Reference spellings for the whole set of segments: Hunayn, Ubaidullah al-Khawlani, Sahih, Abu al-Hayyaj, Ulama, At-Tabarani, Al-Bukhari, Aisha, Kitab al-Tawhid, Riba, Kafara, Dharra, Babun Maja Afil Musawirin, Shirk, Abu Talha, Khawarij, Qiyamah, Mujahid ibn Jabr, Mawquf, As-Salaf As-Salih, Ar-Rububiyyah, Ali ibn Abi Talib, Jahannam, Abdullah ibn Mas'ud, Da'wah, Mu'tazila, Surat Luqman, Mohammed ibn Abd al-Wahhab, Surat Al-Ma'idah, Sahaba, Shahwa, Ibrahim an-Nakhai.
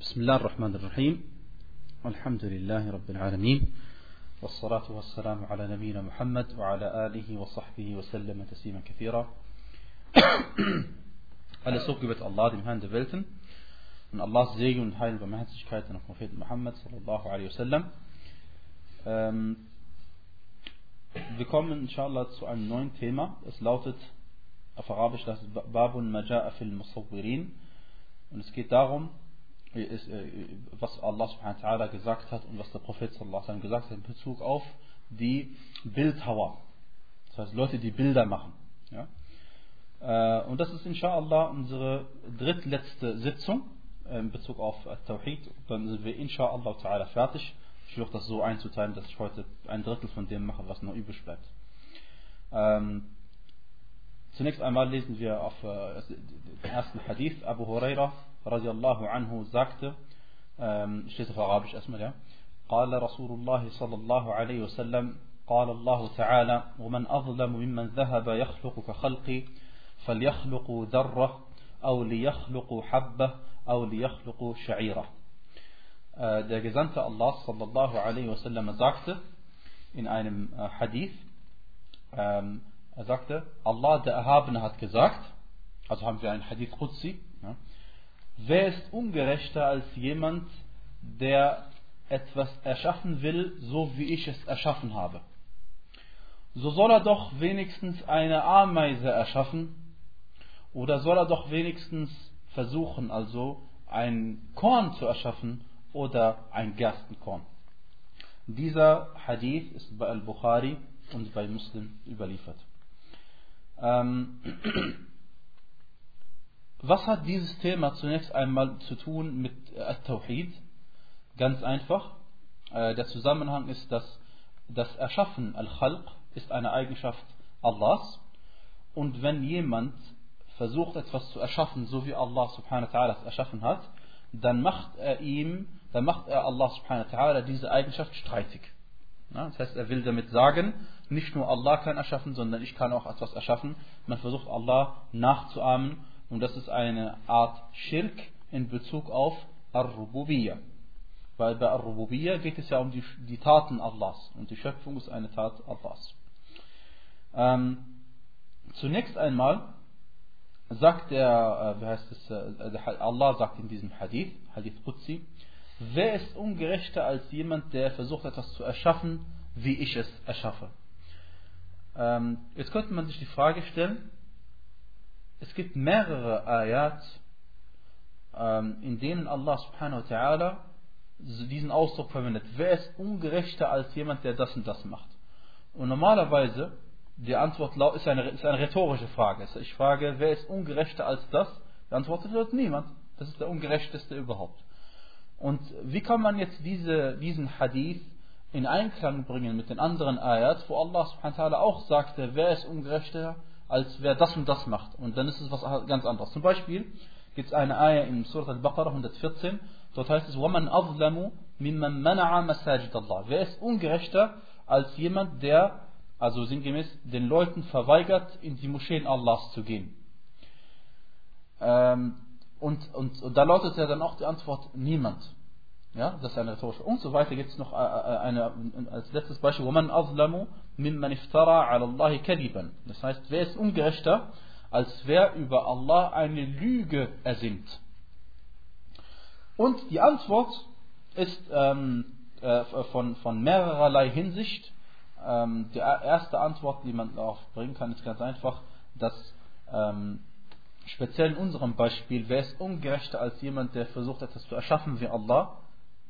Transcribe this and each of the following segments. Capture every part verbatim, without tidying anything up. Bismillah ar-Rahman ar-Rahim. Alhamdulillahi Rabbil Alameen. Wassalatu wassalamu ala nabina Muhammad wa ala alihi wa sahbihi wa sallama taslima kathira. Alles Lob gebet Allah, dem Herrn der Welten. Und Allahs Segen und Heil und Barmherzigkeit auf Propheten Muhammad sallallahu alaihi wasallam. Ähm, wir kommen inshallah zu einem neuen Thema. Es lautet auf Arabisch das Babun Maja Afil Musawirin. Und es geht darum, was Allah subhanahu wa ta'ala gesagt hat und was der Prophet sallallahu alaihi wasallam gesagt hat in Bezug auf die Bildhauer. Das heißt, Leute, die Bilder machen. Ja? Und das ist inshallah unsere drittletzte Sitzung in Bezug auf Tawhid. Dann sind wir inshallah ta'ala fertig. Ich versuche das so einzuteilen, dass ich heute ein Drittel von dem mache, was noch übrig bleibt. Ähm, zunächst einmal lesen wir auf äh, den ersten Hadith. Abu Huraira radiallahu anhu sagte, ähm, steht auf Arabisch erstmal, ja. قال رسول الله صلى الله عليه وسلم قال الله تعالى ومن أظلم ممن ذهب يخلق كخلقي فليخلقوا ذرة أو ليخلقوا حبة أو ليخلقوا شعيرة. Der Gesandte Allahs sallallahu alaihi wasallam sagte in einem Hadith, ähm, er sagte, Allah der Erhabene hat gesagt, also haben wir einen Hadith Qudsi, ja, wer ist ungerechter als jemand, der etwas erschaffen will, so wie ich es erschaffen habe? So soll er doch wenigstens eine Ameise erschaffen, oder soll er doch wenigstens versuchen, also ein Korn zu erschaffen, oder ein Gerstenkorn. Dieser Hadith ist bei Al-Bukhari und bei Muslim überliefert. Ähm Was hat dieses Thema zunächst einmal zu tun mit At-Tawhid? Ganz einfach. Äh, der Zusammenhang ist, dass das Erschaffen, Al-Khalq, ist eine Eigenschaft Allahs. Und wenn jemand versucht, etwas zu erschaffen, so wie Allah subhanahu wa ta'ala es erschaffen hat, dann macht er ihm, dann macht er Allah subhanahu wa ta'ala diese Eigenschaft streitig. Das heißt, er will damit sagen, nicht nur Allah kann erschaffen, sondern ich kann auch etwas erschaffen. Man versucht Allah nachzuahmen, und das ist eine Art Schirk in Bezug auf Ar-Rububiyyah. Weil bei Ar-Rububiyyah geht es ja um die, die Taten Allahs, und die Schöpfung ist eine Tat Allahs. Ähm, zunächst einmal sagt der, wie heißt es, Allah sagt in diesem Hadith, Hadith Qudsi, wer ist ungerechter als jemand, der versucht, etwas zu erschaffen, wie ich es erschaffe? Ähm, jetzt könnte man sich die Frage stellen, es gibt mehrere Ayat, ähm, in denen Allah subhanahu wa ta'ala diesen Ausdruck verwendet. Wer ist ungerechter als jemand, der das und das macht? Und normalerweise die Antwort ist eine, ist eine rhetorische Frage. Ich frage, wer ist ungerechter als das? Die Antwort ist niemand. Das ist der Ungerechteste überhaupt. Und wie kann man jetzt diese, diesen Hadith in Einklang bringen mit den anderen Ayat, wo Allah subhanahu wa ta'ala auch sagte, wer ist ungerechter als wer das und das macht? Und dann ist es was ganz anderes. Zum Beispiel gibt es eine Ayat in Surat Al-Baqarah hundertvierzehn, dort heißt es, وَمَنْ أَظْلَمُ مِمَّنْ مَنَعَ مَسَاجِدَ اللَّهِ. Wer ist ungerechter als jemand, der, also sinngemäß, den Leuten verweigert, in die Moscheen Allahs zu gehen. Ähm, und, und, und da lautet ja dann auch die Antwort, niemand. Ja, das ist eine rhetorische. Und so weiter gibt es noch eine, eine, als letztes Beispiel, وَمَنْ أَظْلَمُ مِمَّنْ افْتَرَى عَلَى اللَّهِ كَذِبًا. Das heißt, wer ist ungerechter, als wer über Allah eine Lüge ersinnt? Und die Antwort ist ähm, äh, von, von mehrererlei Hinsicht. Ähm, die erste Antwort, die man darauf bringen kann, ist ganz einfach, dass ähm, speziell in unserem Beispiel, wer ist ungerechter als jemand, der versucht, etwas zu erschaffen wie Allah?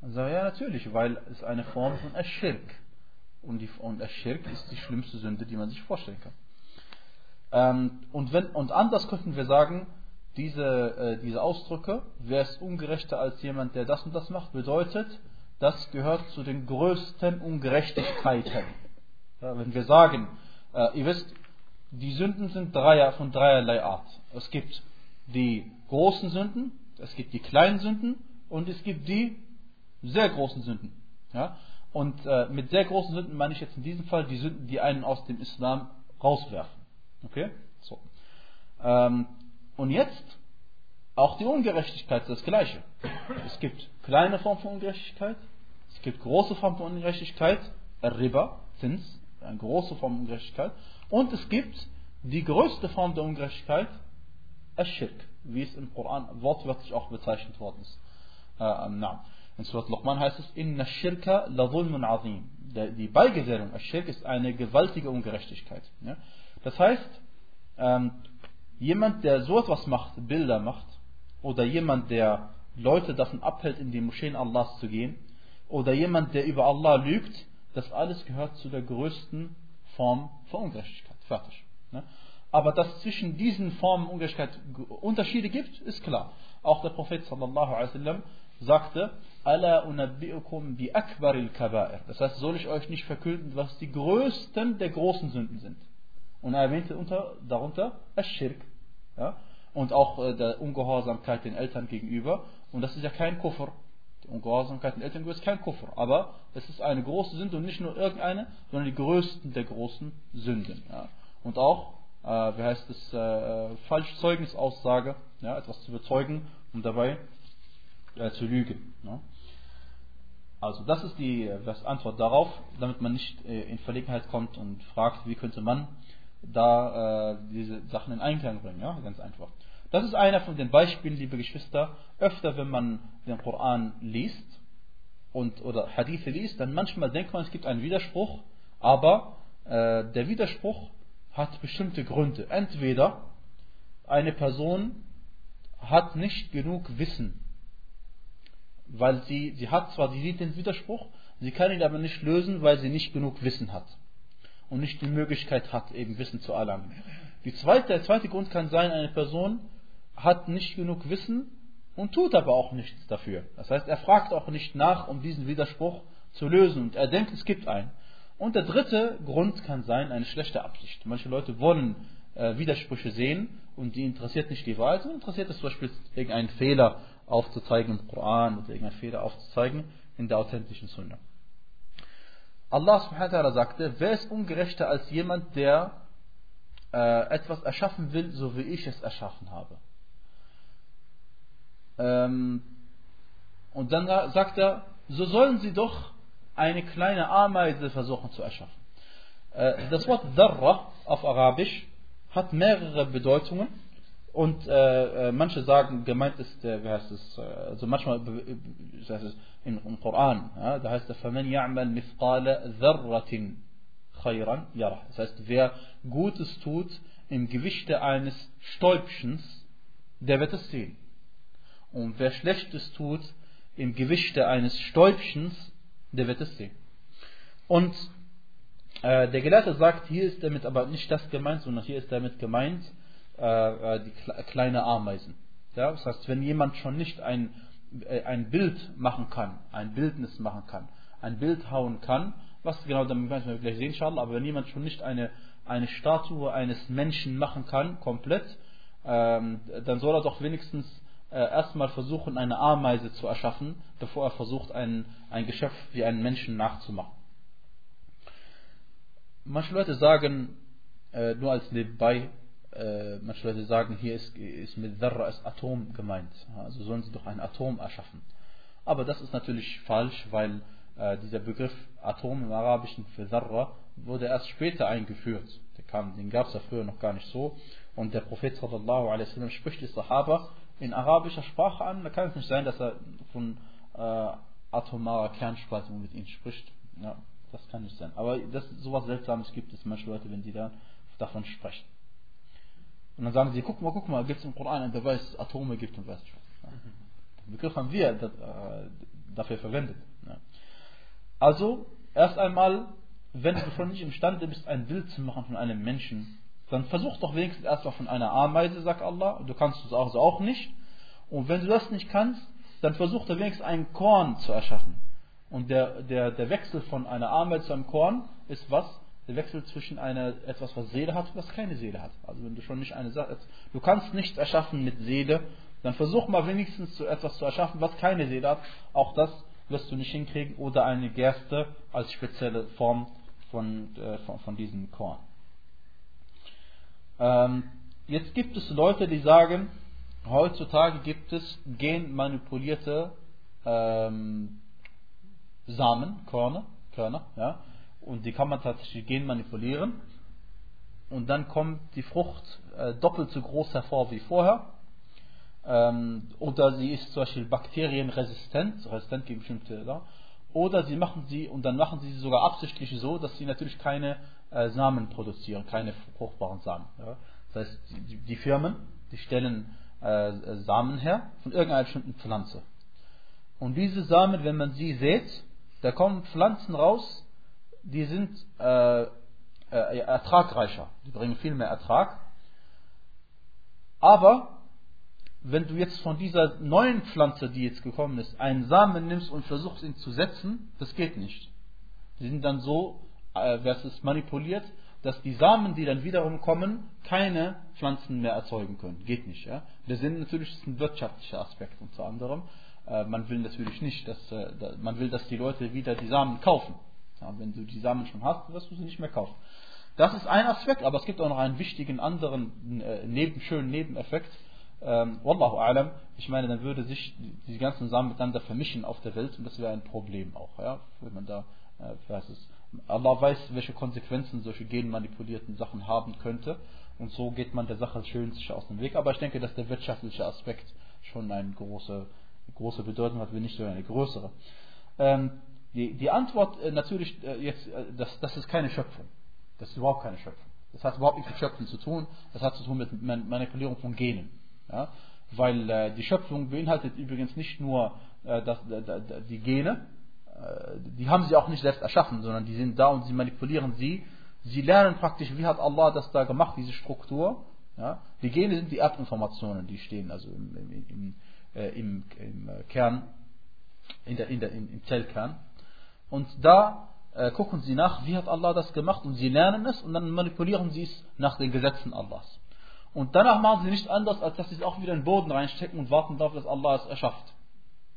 Also, ja, natürlich, weil es eine Form von Aschirk und die und Aschirk ist die schlimmste Sünde, die man sich vorstellen kann. Ähm, und, wenn, und anders könnten wir sagen, diese, äh, diese Ausdrücke, wer ist ungerechter als jemand, der das und das macht, bedeutet, das gehört zu den größten Ungerechtigkeiten. Ja, wenn wir sagen, äh, ihr wisst, die Sünden sind dreier, von dreierlei Art. Es gibt die großen Sünden, es gibt die kleinen Sünden und es gibt die sehr großen Sünden. Ja? Und äh, mit sehr großen Sünden meine ich jetzt in diesem Fall die Sünden, die einen aus dem Islam rauswerfen. Okay? So. Ähm, und jetzt auch die Ungerechtigkeit ist das Gleiche. Es gibt kleine Formen von Ungerechtigkeit, es gibt große Formen von Ungerechtigkeit, Riba, Zins, eine große Form von Ungerechtigkeit, und es gibt die größte Form der Ungerechtigkeit, Al-Shirk, wie es im Koran wortwörtlich auch bezeichnet worden ist. In Surat Luqman heißt es, Inna shirka la zulmun azim. Die Beigesellung Al-Shirk ist eine gewaltige Ungerechtigkeit. Das heißt, jemand, der so etwas macht, Bilder macht, oder jemand, der Leute davon abhält, in die Moscheen Allahs zu gehen, oder jemand, der über Allah lügt, das alles gehört zu der größten Form von Ungerechtigkeit. Fertig. Aber dass zwischen diesen Formen Ungerechtigkeit Unterschiede gibt, ist klar. Auch der Prophet sallallahu alaihi wasallam sagte, Ala unabbi'ukum bi akbaril kaba'ir. Das heißt, soll ich euch nicht verkünden, was die größten der großen Sünden sind. Und er erwähnte unter, darunter Al-Shirk. Ja? Und auch äh, der Ungehorsamkeit den Eltern gegenüber. Und das ist ja kein Kufr. Die Ungehorsamkeit den Eltern gegenüber ist kein Kufr. Aber es ist eine große Sünde und nicht nur irgendeine, sondern die größten der großen Sünden. Ja? Und auch, äh, wie heißt es, äh, Falschzeugnisaussage, ja? Etwas zu bezeugen und dabei äh, zu lügen. Ja? Also das ist die das Antwort darauf, damit man nicht äh, in Verlegenheit kommt und fragt, wie könnte man da äh, diese Sachen in Einklang bringen, ja, ganz einfach. Das ist einer von den Beispielen, liebe Geschwister. Öfter, wenn man den Koran liest und oder Hadithe liest, dann manchmal denkt man, es gibt einen Widerspruch, aber äh, der Widerspruch hat bestimmte Gründe. Entweder eine Person hat nicht genug Wissen, weil sie, sie hat zwar, sie sieht den Widerspruch, sie kann ihn aber nicht lösen, weil sie nicht genug Wissen hat. Und nicht die Möglichkeit hat, eben Wissen zu erlangen. Die zweite, der zweite Grund kann sein, eine Person hat nicht genug Wissen und tut aber auch nichts dafür. Das heißt, er fragt auch nicht nach, um diesen Widerspruch zu lösen. Und er denkt, es gibt einen. Und der dritte Grund kann sein, eine schlechte Absicht. Manche Leute wollen äh, Widersprüche sehen und die interessiert nicht die Wahrheit, sondern interessiert es zum Beispiel, irgendeinen Fehler aufzuzeigen im Koran oder irgendeinen Fehler aufzuzeigen in der authentischen Sunna. Allah subhanahu wa ta'ala sagte, wer ist ungerechter als jemand, der äh, etwas erschaffen will, so wie ich es erschaffen habe. Ähm, und dann sagt er, so sollen sie doch eine kleine Ameise versuchen zu erschaffen. Äh, das Wort Dharra auf Arabisch hat mehrere Bedeutungen und äh, manche sagen, gemeint ist, äh, wie heißt es, äh, also manchmal äh, das heißt es, im Koran, ja, da heißt es, فَمَنْ يَعْمَلْ مِثْقَالَ ذَرَّةٍ خَيْرًا يَرَهُ. Das heißt, wer Gutes tut im Gewichte eines Stäubchens, der wird es sehen. Und wer Schlechtes tut im Gewichte eines Stäubchens, der wird es sehen. Und äh, der Gelehrte sagt, hier ist damit aber nicht das gemeint, sondern hier ist damit gemeint, äh, die kle- kleine Ameisen. Ja, das heißt, wenn jemand schon nicht ein ein Bild machen kann, ein Bildnis machen kann, ein Bild hauen kann, was genau, damit werden wir gleich sehen, inshallah, aber wenn jemand schon nicht eine, eine Statue eines Menschen machen kann, komplett, ähm, dann soll er doch wenigstens äh, erstmal versuchen, eine Ameise zu erschaffen, bevor er versucht, ein, ein Geschöpf wie einen Menschen nachzumachen. Manche Leute sagen, äh, nur als nebenbei, Äh, manche Leute sagen, hier ist, ist mit Dharra als Atom gemeint. Also sollen sie doch ein Atom erschaffen. Aber das ist natürlich falsch, weil äh, dieser Begriff Atom im Arabischen für Dharra wurde erst später eingeführt. Der kam, den gab es ja früher noch gar nicht so. Und der Prophet sallallahu alaihi wasallam spricht die Sahaba in arabischer Sprache an. Da kann es nicht sein, dass er von äh, atomarer Kernspaltung mit ihnen spricht. Ja, das kann nicht sein. Aber das, sowas Seltsames gibt es manche Leute, wenn die da davon sprechen. Und dann sagen sie, guck mal, guck mal, gibt es im Koran einen Beweis, dass es Atome gibt und was. Ja. Den Begriff haben wir das, äh, dafür verwendet. Ja. Also, erst einmal, wenn du schon nicht imstande bist, ein Bild zu machen von einem Menschen, dann versuch doch wenigstens erstmal von einer Ameise, sagt Allah, du kannst es also auch nicht. Und wenn du das nicht kannst, dann versuch doch wenigstens ein Korn zu erschaffen. Und der, der, der Wechsel von einer Ameise zu einem Korn ist was? Der Wechsel zwischen einer, etwas, was Seele hat und was keine Seele hat. Also wenn du schon nicht eine Sache, du kannst nichts erschaffen mit Seele, dann versuch mal wenigstens zu etwas zu erschaffen, was keine Seele hat. Auch das wirst du nicht hinkriegen. Oder eine Gerste als spezielle Form von, äh, von, von diesem Korn. Ähm, jetzt gibt es Leute, die sagen, Heutzutage gibt es genmanipulierte ähm, Samen, Körner, Körner ja, und die kann man tatsächlich genmanipulieren und dann kommt die Frucht äh, doppelt so groß hervor wie vorher, ähm, oder sie ist zum Beispiel bakterienresistent, resistent gegen bestimmte, ja, oder sie machen sie und dann machen sie sie sogar absichtlich so, dass sie natürlich keine äh, Samen produzieren, keine fruchtbaren Samen. Ja. Das heißt, die, die Firmen, die stellen äh, Samen her von irgendeiner bestimmten Pflanze. Und diese Samen, wenn man sie sät, da kommen Pflanzen raus, die sind äh, äh, ertragreicher, die bringen viel mehr Ertrag. Aber wenn du jetzt von dieser neuen Pflanze, die jetzt gekommen ist, einen Samen nimmst und versuchst ihn zu setzen, das geht nicht. Die sind dann so, äh, was ist manipuliert, dass die Samen, die dann wiederum kommen, keine Pflanzen mehr erzeugen können. Geht nicht. Ja? Das sind natürlich, das ist ein wirtschaftlicher Aspekt unter anderem. Äh, man will natürlich nicht, dass äh, da, man will, dass die Leute wieder die Samen kaufen. Ja, wenn du die Samen schon hast, wirst du sie nicht mehr kaufen. Das ist ein Aspekt, aber es gibt auch noch einen wichtigen anderen äh, neben, schönen Nebeneffekt. Ähm, Wallahu a'lam, ich meine, dann würde sich die ganzen Samen miteinander vermischen auf der Welt und das wäre ein Problem auch, ja, wenn man da, äh, weiß es, Allah weiß, welche Konsequenzen solche genmanipulierten Sachen haben könnte und so geht man der Sache schön sich aus dem Weg, aber ich denke, dass der wirtschaftliche Aspekt schon eine große, große Bedeutung hat, wenn nicht sogar eine größere. Ähm, die, die Antwort äh, natürlich, äh, jetzt, äh, das, das ist keine Schöpfung, das ist überhaupt keine Schöpfung, das hat überhaupt nichts mit Schöpfen zu tun, das hat zu tun mit Man- Manipulierung von Genen. Ja, weil äh, die Schöpfung beinhaltet übrigens nicht nur äh, das, da, da, die Gene, äh, die haben sie auch nicht selbst erschaffen, sondern die sind da und sie manipulieren sie. Sie lernen praktisch, wie hat Allah das da gemacht, diese Struktur. Ja? Die Gene sind die Erbinformationen, die stehen also im, im, im, äh, im, im Kern, in der, in der, im, im Zellkern. Und da äh, gucken sie nach, wie hat Allah das gemacht und sie lernen es und dann manipulieren sie es nach den Gesetzen Allahs. Und danach machen sie nichts anderes, als dass sie es auch wieder in den Boden reinstecken und warten darauf, dass Allah es erschafft.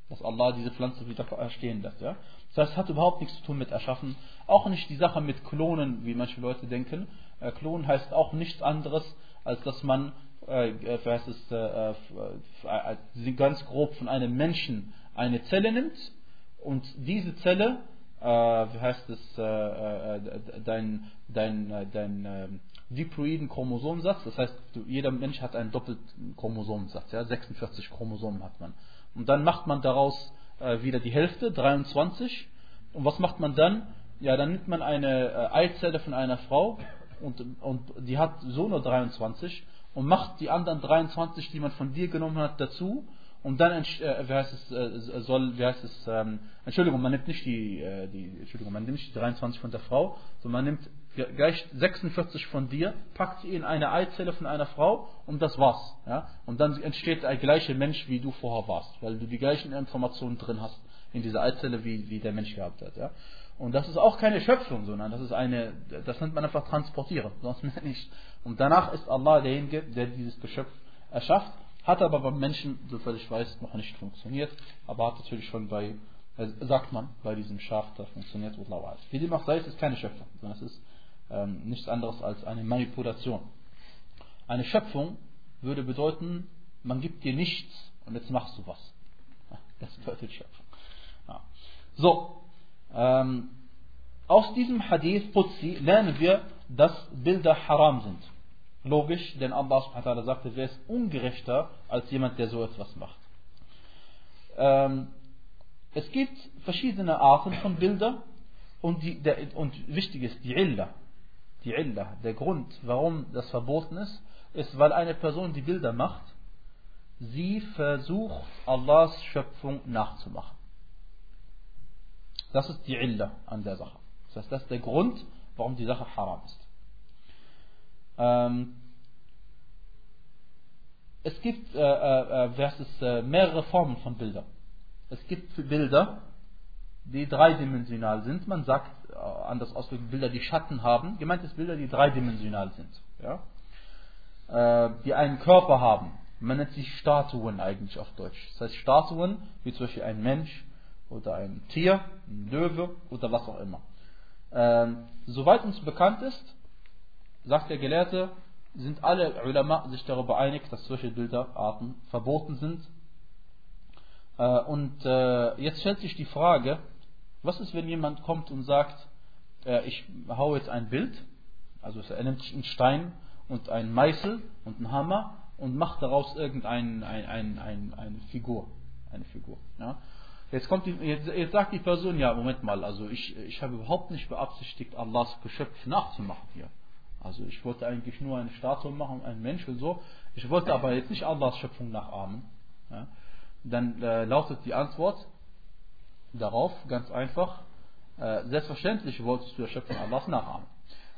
Dass Allah diese Pflanze wieder erstehen lässt. Ja? Das heißt, es hat überhaupt nichts zu tun mit Erschaffen. Auch nicht die Sache mit Klonen, wie manche Leute denken. Äh, Klonen heißt auch nichts anderes, als dass man äh, heißt es, äh, äh, ganz grob von einem Menschen eine Zelle nimmt und diese Zelle, äh, wie heißt es, äh, äh, dein, dein, dein äh, diploiden Chromosomsatz, das heißt, jeder Mensch hat einen doppelten Chromosomsatz, ja, sechsundvierzig Chromosomen hat man. Und dann macht man daraus äh, wieder die Hälfte, dreiundzwanzig. Und was macht man dann? Ja, dann nimmt man eine äh, Eizelle von einer Frau und, und die hat so nur dreiundzwanzig und macht die anderen dreiundzwanzig, die man von dir genommen hat, dazu. Und dann, äh, wie heißt es, äh, soll, wie heißt es, ähm, Entschuldigung, man nimmt nicht die, äh, die, Entschuldigung, man nimmt nicht die dreiundzwanzig von der Frau, sondern man nimmt gleich sechsundvierzig von dir, packt sie in eine Eizelle von einer Frau und das war's. Ja? Und dann entsteht der gleiche Mensch, wie du vorher warst, weil du die gleichen Informationen drin hast in dieser Eizelle, wie, wie der Mensch gehabt hat. Ja? Und das ist auch keine Schöpfung, sondern das ist eine, das nennt man einfach Transportieren, sonst mehr nicht. Und danach ist Allah derjenige, der dieses Geschöpf erschafft, hat aber beim Menschen, soweit ich weiß, noch nicht funktioniert, aber hat natürlich schon bei, äh, sagt man, bei diesem Schaf, da funktioniert und lauert. Wie dem auch sei, es ist keine Schöpfung, sondern es ist Ähm, nichts anderes als eine Manipulation. Eine Schöpfung würde bedeuten, man gibt dir nichts und jetzt machst du was. Das bedeutet Schöpfung. Ja. So, ähm, aus diesem Hadith Qudsi lernen wir, dass Bilder haram sind. Logisch, denn Allah subhanahu wa ta'ala sagte, wer ist ungerechter als jemand, der so etwas macht. Ähm, es gibt verschiedene Arten von Bildern und, die, der, und wichtig ist die Illa. Die Illah, der Grund, warum das verboten ist, ist, weil eine Person, die Bilder macht, sie versucht, Allahs Schöpfung nachzumachen. Das ist die Illah an der Sache. Das heißt, das ist der Grund, warum die Sache haram ist. Ähm, es gibt äh, äh, versus, äh, mehrere Formen von Bildern. Es gibt Bilder, die dreidimensional sind. Man sagt, anders ausdrücken, Bilder, die Schatten haben. Gemeint ist Bilder, die dreidimensional sind. Ja? Äh, die einen Körper haben. Man nennt sie Statuen eigentlich auf Deutsch. Das heißt Statuen, wie zum Beispiel ein Mensch oder ein Tier, ein Löwe oder was auch immer. Äh, soweit uns bekannt ist, sagt der Gelehrte, sind alle Ulama sich darüber einig, dass solche Bilderarten verboten sind. Äh, und äh, jetzt stellt sich die Frage, was ist, wenn jemand kommt und sagt, äh, ich haue jetzt ein Bild, also er nimmt einen Stein und einen Meißel und einen Hammer und macht daraus irgendeine ein, ein, ein, eine Figur. Eine Figur, ja. Jetzt, kommt die, jetzt, jetzt sagt die Person, ja, Moment mal, also ich, ich habe überhaupt nicht beabsichtigt, Allahs Geschöpf nachzumachen hier. Also ich wollte eigentlich nur eine Statue machen, einen Menschen so. Ich wollte aber jetzt nicht Allahs Schöpfung nachahmen. Ja. Dann äh, lautet die Antwort darauf ganz einfach, äh, selbstverständlich wolltest du der Schöpfung Allahs nachahmen.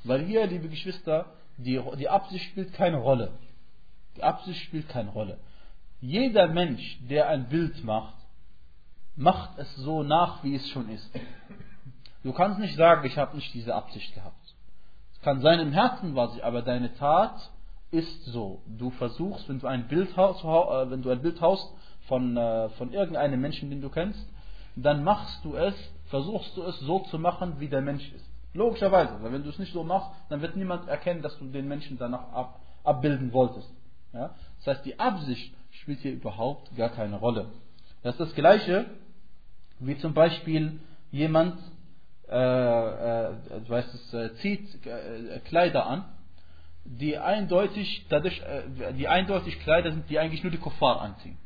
Weil hier, liebe Geschwister, die, die Absicht spielt keine Rolle. Die Absicht spielt keine Rolle. Jeder Mensch, der ein Bild macht, macht es so nach, wie es schon ist. Du kannst nicht sagen, ich habe nicht diese Absicht gehabt. Es kann sein, im Herzen war sie, aber deine Tat ist so. Du versuchst, wenn du ein Bild haust, wenn du ein Bild haust von, von irgendeinem Menschen, den du kennst, dann machst du es, versuchst du es so zu machen, wie der Mensch ist. Logischerweise, weil wenn du es nicht so machst, dann wird niemand erkennen, dass du den Menschen danach ab, abbilden wolltest. Ja? Das heißt, die Absicht spielt hier überhaupt gar keine Rolle. Das ist das Gleiche, wie zum Beispiel jemand äh, äh, du weißt es, äh, zieht äh, Kleider an, die eindeutig, dadurch, äh, die eindeutig Kleider sind, die eigentlich nur die Kuffar anziehen.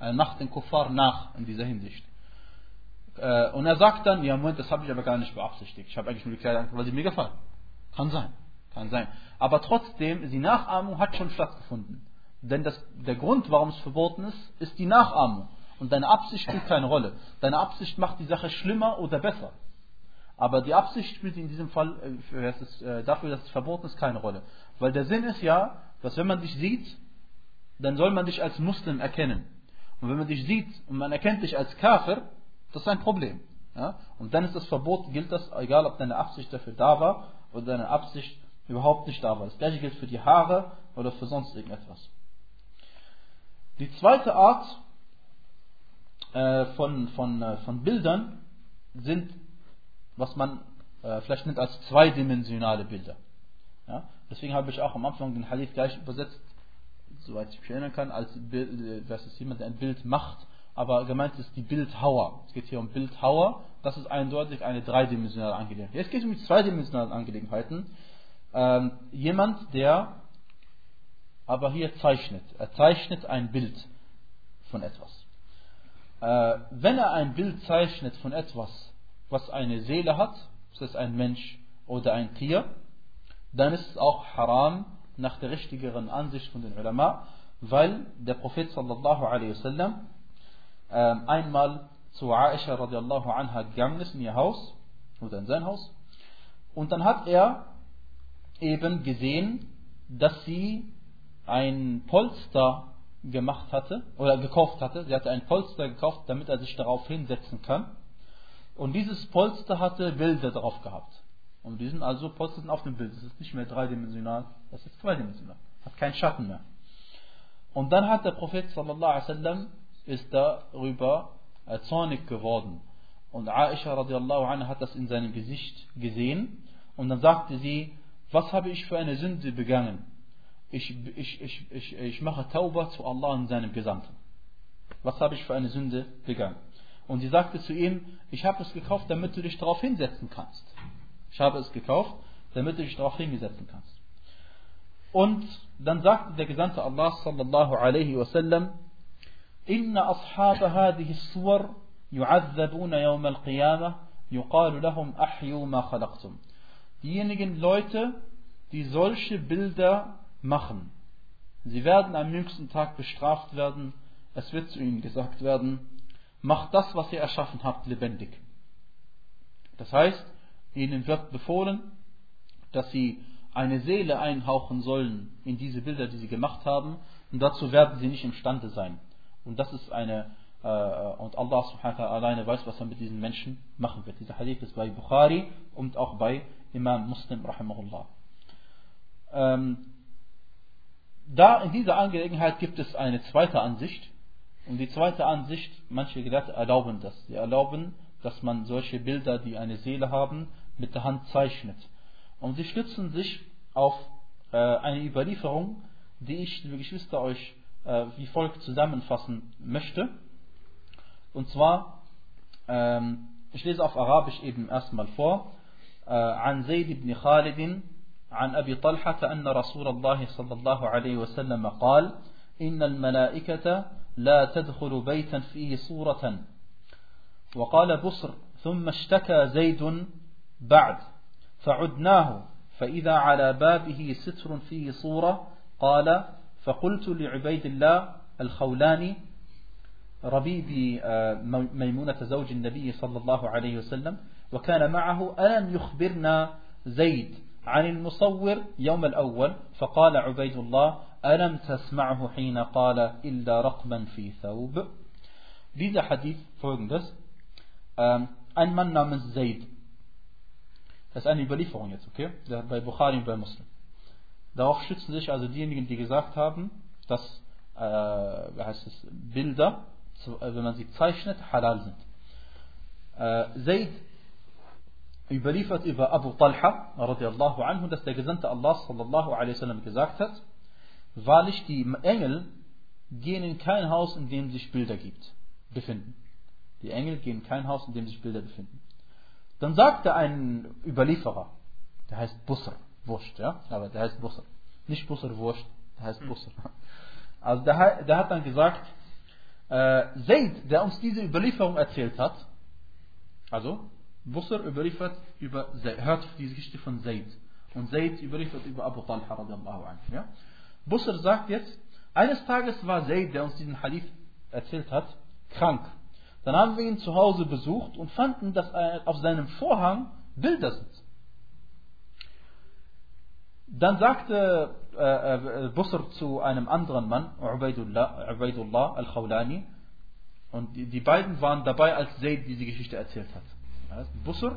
Er macht den Kuffar nach in dieser Hinsicht. Äh, und er sagt dann, ja Moment, das habe ich aber gar nicht beabsichtigt. Ich habe eigentlich nur die Kleider angezogen, weil sie mir gefallen. Kann sein, kann sein. Aber trotzdem, die Nachahmung hat schon stattgefunden. Denn das, der Grund, warum es verboten ist, ist die Nachahmung. Und deine Absicht spielt keine Rolle. Deine Absicht macht die Sache schlimmer oder besser. Aber die Absicht spielt in diesem Fall äh, es, äh, dafür, dass es verboten ist, keine Rolle. Weil der Sinn ist ja, dass wenn man dich sieht, dann soll man dich als Muslim erkennen. Und wenn man dich sieht und man erkennt dich als Kafir, das ist ein Problem. Ja? Und dann ist das Verbot, gilt das, egal ob deine Absicht dafür da war oder deine Absicht überhaupt nicht da war. Das gleiche gilt für die Haare oder für sonst irgendetwas. Die zweite Art äh, von, von, äh, von Bildern sind, was man äh, vielleicht nennt als zweidimensionale Bilder. Ja? Deswegen habe ich auch am Anfang den Hadith gleich übersetzt, soweit ich mich erinnern kann, als Bild, das ist jemand, der ein Bild macht, aber gemeint ist die Bildhauer. Es geht hier um Bildhauer, das ist eindeutig eine dreidimensionale Angelegenheit. Jetzt geht es um die zweidimensionalen Angelegenheiten. Ähm, jemand, der aber hier zeichnet. Er zeichnet ein Bild von etwas. Äh, wenn er ein Bild zeichnet von etwas, was eine Seele hat, das ist ein Mensch oder ein Tier, dann ist es auch haram nach der richtigeren Ansicht von den Ulama, weil der Prophet sallallahu alaihi wasallam äh, einmal zu Aisha radiallahu anha gegangen ist in ihr Haus oder in sein Haus und dann hat er eben gesehen, dass sie ein Polster gemacht hatte oder gekauft hatte. Sie hatte ein Polster gekauft, damit er sich darauf hinsetzen kann. Und dieses Polster hatte Bilder drauf gehabt. Und die sind also Polster auf dem Bild. Das ist nicht mehr dreidimensional, das ist zweidimensional. Hat keinen Schatten mehr. Und dann hat der Prophet sallallahu alaihi wasallam ist darüber zornig geworden. Und Aisha radiallahu anha hat das in seinem Gesicht gesehen. Und dann sagte sie, was habe ich für eine Sünde begangen? Ich, ich, ich, ich, ich mache Tauba zu Allah in seinem Gesandten. Was habe ich für eine Sünde begangen? Und sie sagte zu ihm, ich habe es gekauft, damit du dich darauf hinsetzen kannst. Ich habe es gekauft, damit du dich darauf hinsetzen kannst. Und dann sagte der Gesandte Allah sallallahu alaihi wasallam, Inna ashaba hadihi suwar yu'azzabuna yawm al-qiyamah yuqalu lahum ahyu ma khalaqtum. Diejenigen Leute, die solche Bilder machen. Sie werden am jüngsten Tag bestraft werden. Es wird zu ihnen gesagt werden, macht das, was ihr erschaffen habt, lebendig. Das heißt, ihnen wird befohlen, dass sie eine Seele einhauchen sollen in diese Bilder, die sie gemacht haben. Und dazu werden sie nicht imstande sein. Und das ist eine äh, und Allah subhanahu wa ta'ala alleine weiß, was er mit diesen Menschen machen wird. Dieser Hadith ist bei Bukhari und auch bei Imam Muslim rahimahullah. Ähm, Da in dieser Angelegenheit gibt es eine zweite Ansicht. Und die zweite Ansicht, manche Gelehrte erlauben das. Sie erlauben, dass man solche Bilder, die eine Seele haben, mit der Hand zeichnet. Und sie stützen sich auf eine Überlieferung, die ich, liebe Geschwister, euch wie folgt zusammenfassen möchte. Und zwar, ich lese auf Arabisch eben erstmal vor. عن زيد بن خالد عن أبي طلحة أن رسول الله صلى الله عليه وسلم قال إن الملائكة لا تدخل بيتا فيه صورة وقال بصر ثم اشتكى زيد بعد فعدناه فإذا على بابه ستر فيه صورة قال فقلت لعبيد الله الخولاني ربيبي ميمونة زوج النبي صلى الله عليه وسلم وكان معه ألم يخبرنا زيد عن المصور يوم الأول فقال عبيد الله ألم تسمعه حين قال إلا رقما في ثوب. Dieser Hadith folgendes: Ein Mann namens Zayd. Das ist eine Überlieferung jetzt, okay? Bei Bukhari und bei Muslim. Darauf stützen sich also diejenigen, die gesagt haben, dass äh, wie heißt es, Bilder, wenn man sie zeichnet, halal sind. Äh, Zayd überliefert über Abu Talha radiyallahu anhu, dass der Gesandte Allah sallallahu alaihi wasallam gesagt hat: Wahrlich, die Engel gehen in kein Haus, in dem sich Bilder gibt, befinden. Die Engel gehen in kein Haus, in dem sich Bilder befinden. Dann sagte ein Überlieferer, der heißt Busr, Wurscht, ja, aber der heißt Busr, nicht Busr Wurscht, der heißt Busr. Also der, der hat dann gesagt, äh, Zayd, der uns diese Überlieferung erzählt hat, also Busr überliefert über Zayd, hört diese Geschichte von Zayd. Und Zayd überliefert über Abu Talha radiyallahu anhu. Ja? Busr sagt jetzt, eines Tages war Zayd, der uns diesen Hadith erzählt hat, krank. Dann haben wir ihn zu Hause besucht und fanden, dass auf seinem Vorhang Bilder sind. Dann sagte äh, äh, Busr zu einem anderen Mann, Ubaidullah, Ubaidullah al-Khawlani, und die, die beiden waren dabei, als Zayd diese Geschichte erzählt hat. Busr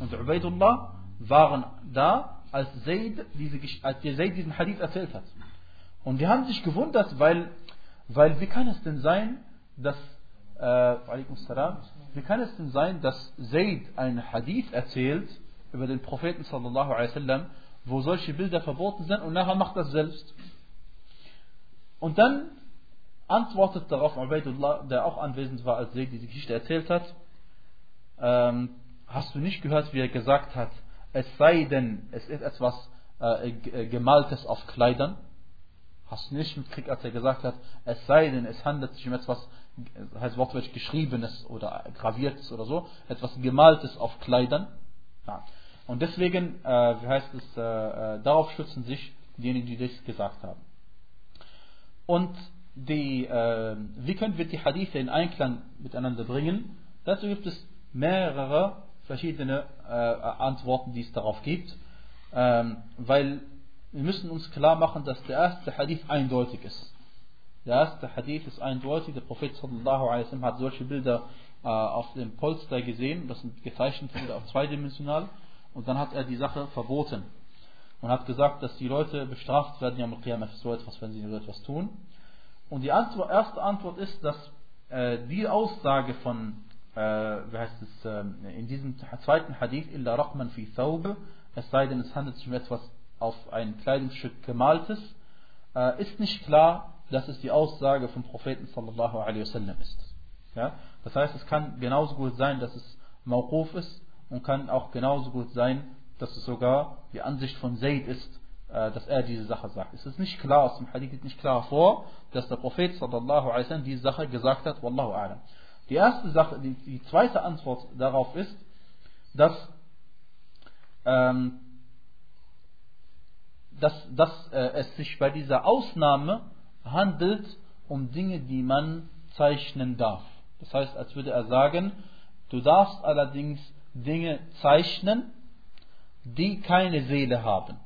und Ubaidullah waren da, als Zayd, diese, als Zayd diesen Hadith erzählt hat. Und die haben sich gewundert, weil, weil wie kann es denn sein, dass äh, wie kann es denn sein, dass Zayd einen Hadith erzählt über den Propheten sallallahu alaihi wasallam, wo solche Bilder verboten sind, und nachher macht das selbst. Und dann antwortet darauf Ubaidullah, der auch anwesend war, als Zayd diese Geschichte erzählt hat: Ähm, hast du nicht gehört, wie er gesagt hat, es sei denn, es ist etwas äh, Gemaltes auf Kleidern? Hast du nicht mitgekriegt, als er gesagt hat, es sei denn, es handelt sich um etwas, das heißt wortwörtlich Geschriebenes oder Graviertes oder so, etwas Gemaltes auf Kleidern? Ja. Und deswegen, äh, wie heißt es, äh, äh, darauf stützen sich diejenigen, die das gesagt haben. Und die, äh, wie können wir die Hadithe in Einklang miteinander bringen? Dazu gibt es mehrere verschiedene äh, Antworten, die es darauf gibt, ähm, weil wir müssen uns klar machen, dass der erste Hadith eindeutig ist. Der erste Hadith ist eindeutig. Der Prophet sallallahu alaihi wasallam hat solche Bilder äh, auf dem Polster gesehen, das sind gezeichnete Bilder auf zweidimensional, und dann hat er die Sache verboten und hat gesagt, dass die Leute bestraft werden am Qiyamah für so etwas, wenn sie so etwas tun. Und die Antwort, erste Antwort ist, dass äh, die Aussage von Äh, wie heißt es, äh, in diesem zweiten Hadith, illa raqman fi thawb, es sei denn, es handelt sich um etwas auf ein Kleidungsstück Gemaltes, äh, ist nicht klar, dass es die Aussage vom Propheten sallallahu alaihi wasallam ist. Ja? Das heißt, es kann genauso gut sein, dass es Mawquf ist, und kann auch genauso gut sein, dass es sogar die Ansicht von Zayd ist, äh, dass er diese Sache sagt. Es ist nicht klar, aus dem Hadith geht nicht klar vor, dass der Prophet sallallahu alaihi wasallam diese Sache gesagt hat, wallahu a'lam. Die erste Sache, die, die zweite Antwort darauf ist, dass, ähm, dass, dass äh, es sich bei dieser Ausnahme handelt um Dinge, die man zeichnen darf. Das heißt, als würde er sagen, du darfst allerdings Dinge zeichnen, die keine Seele haben.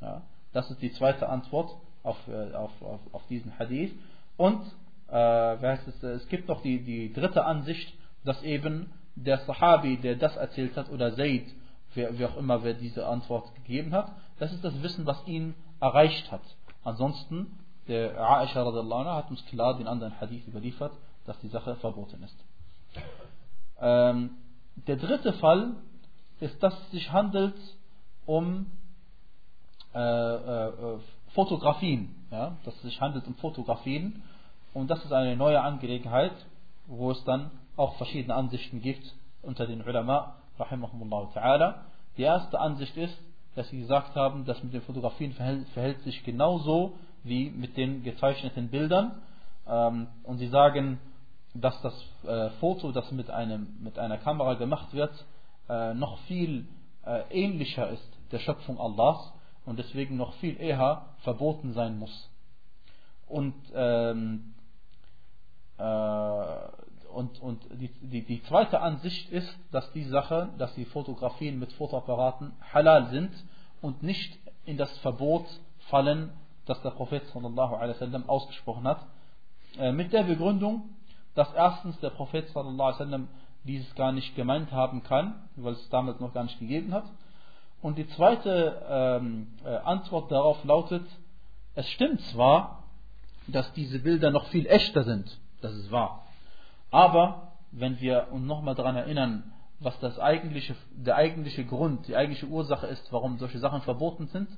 Ja, das ist die zweite Antwort auf, äh, auf, auf, auf diesen Hadith. Und Äh, heißt es, es gibt noch die, die dritte Ansicht, dass eben der Sahabi, der das erzählt hat, oder Zayd, wer, wer auch immer, wer diese Antwort gegeben hat, das ist das Wissen, was ihn erreicht hat. Ansonsten, der Aisha radhiyallahu anha hat uns klar den anderen Hadith überliefert, dass die Sache verboten ist. Ähm, der dritte Fall ist, dass es sich handelt um äh, äh, Fotografien. Ja? Dass es sich handelt um Fotografien. Und das ist eine neue Angelegenheit, wo es dann auch verschiedene Ansichten gibt unter den Ulama, rahimahumullah ta'ala. Die erste Ansicht ist, dass sie gesagt haben, dass mit den Fotografien verhält, verhält sich genauso wie mit den gezeichneten Bildern. Ähm, und sie sagen, dass das äh, Foto, das mit, einem, mit einer Kamera gemacht wird, äh, noch viel äh, ähnlicher ist der Schöpfung Allahs und deswegen noch viel eher verboten sein muss. Und ähm, äh, Und, und die, die, die zweite Ansicht ist, dass die Sache, dass die Fotografien mit Fotoapparaten halal sind und nicht in das Verbot fallen, das der Prophet sallallahu alaihi wasallam ausgesprochen hat. Äh, mit der Begründung, dass erstens der Prophet sallallahu alaihi wasallam dieses gar nicht gemeint haben kann, weil es damals noch gar nicht gegeben hat. Und die zweite ähm, äh, Antwort darauf lautet, es stimmt zwar, dass diese Bilder noch viel echter sind, das ist wahr. Aber wenn wir uns nochmal daran erinnern, was das eigentliche, der eigentliche Grund, die eigentliche Ursache ist, warum solche Sachen verboten sind,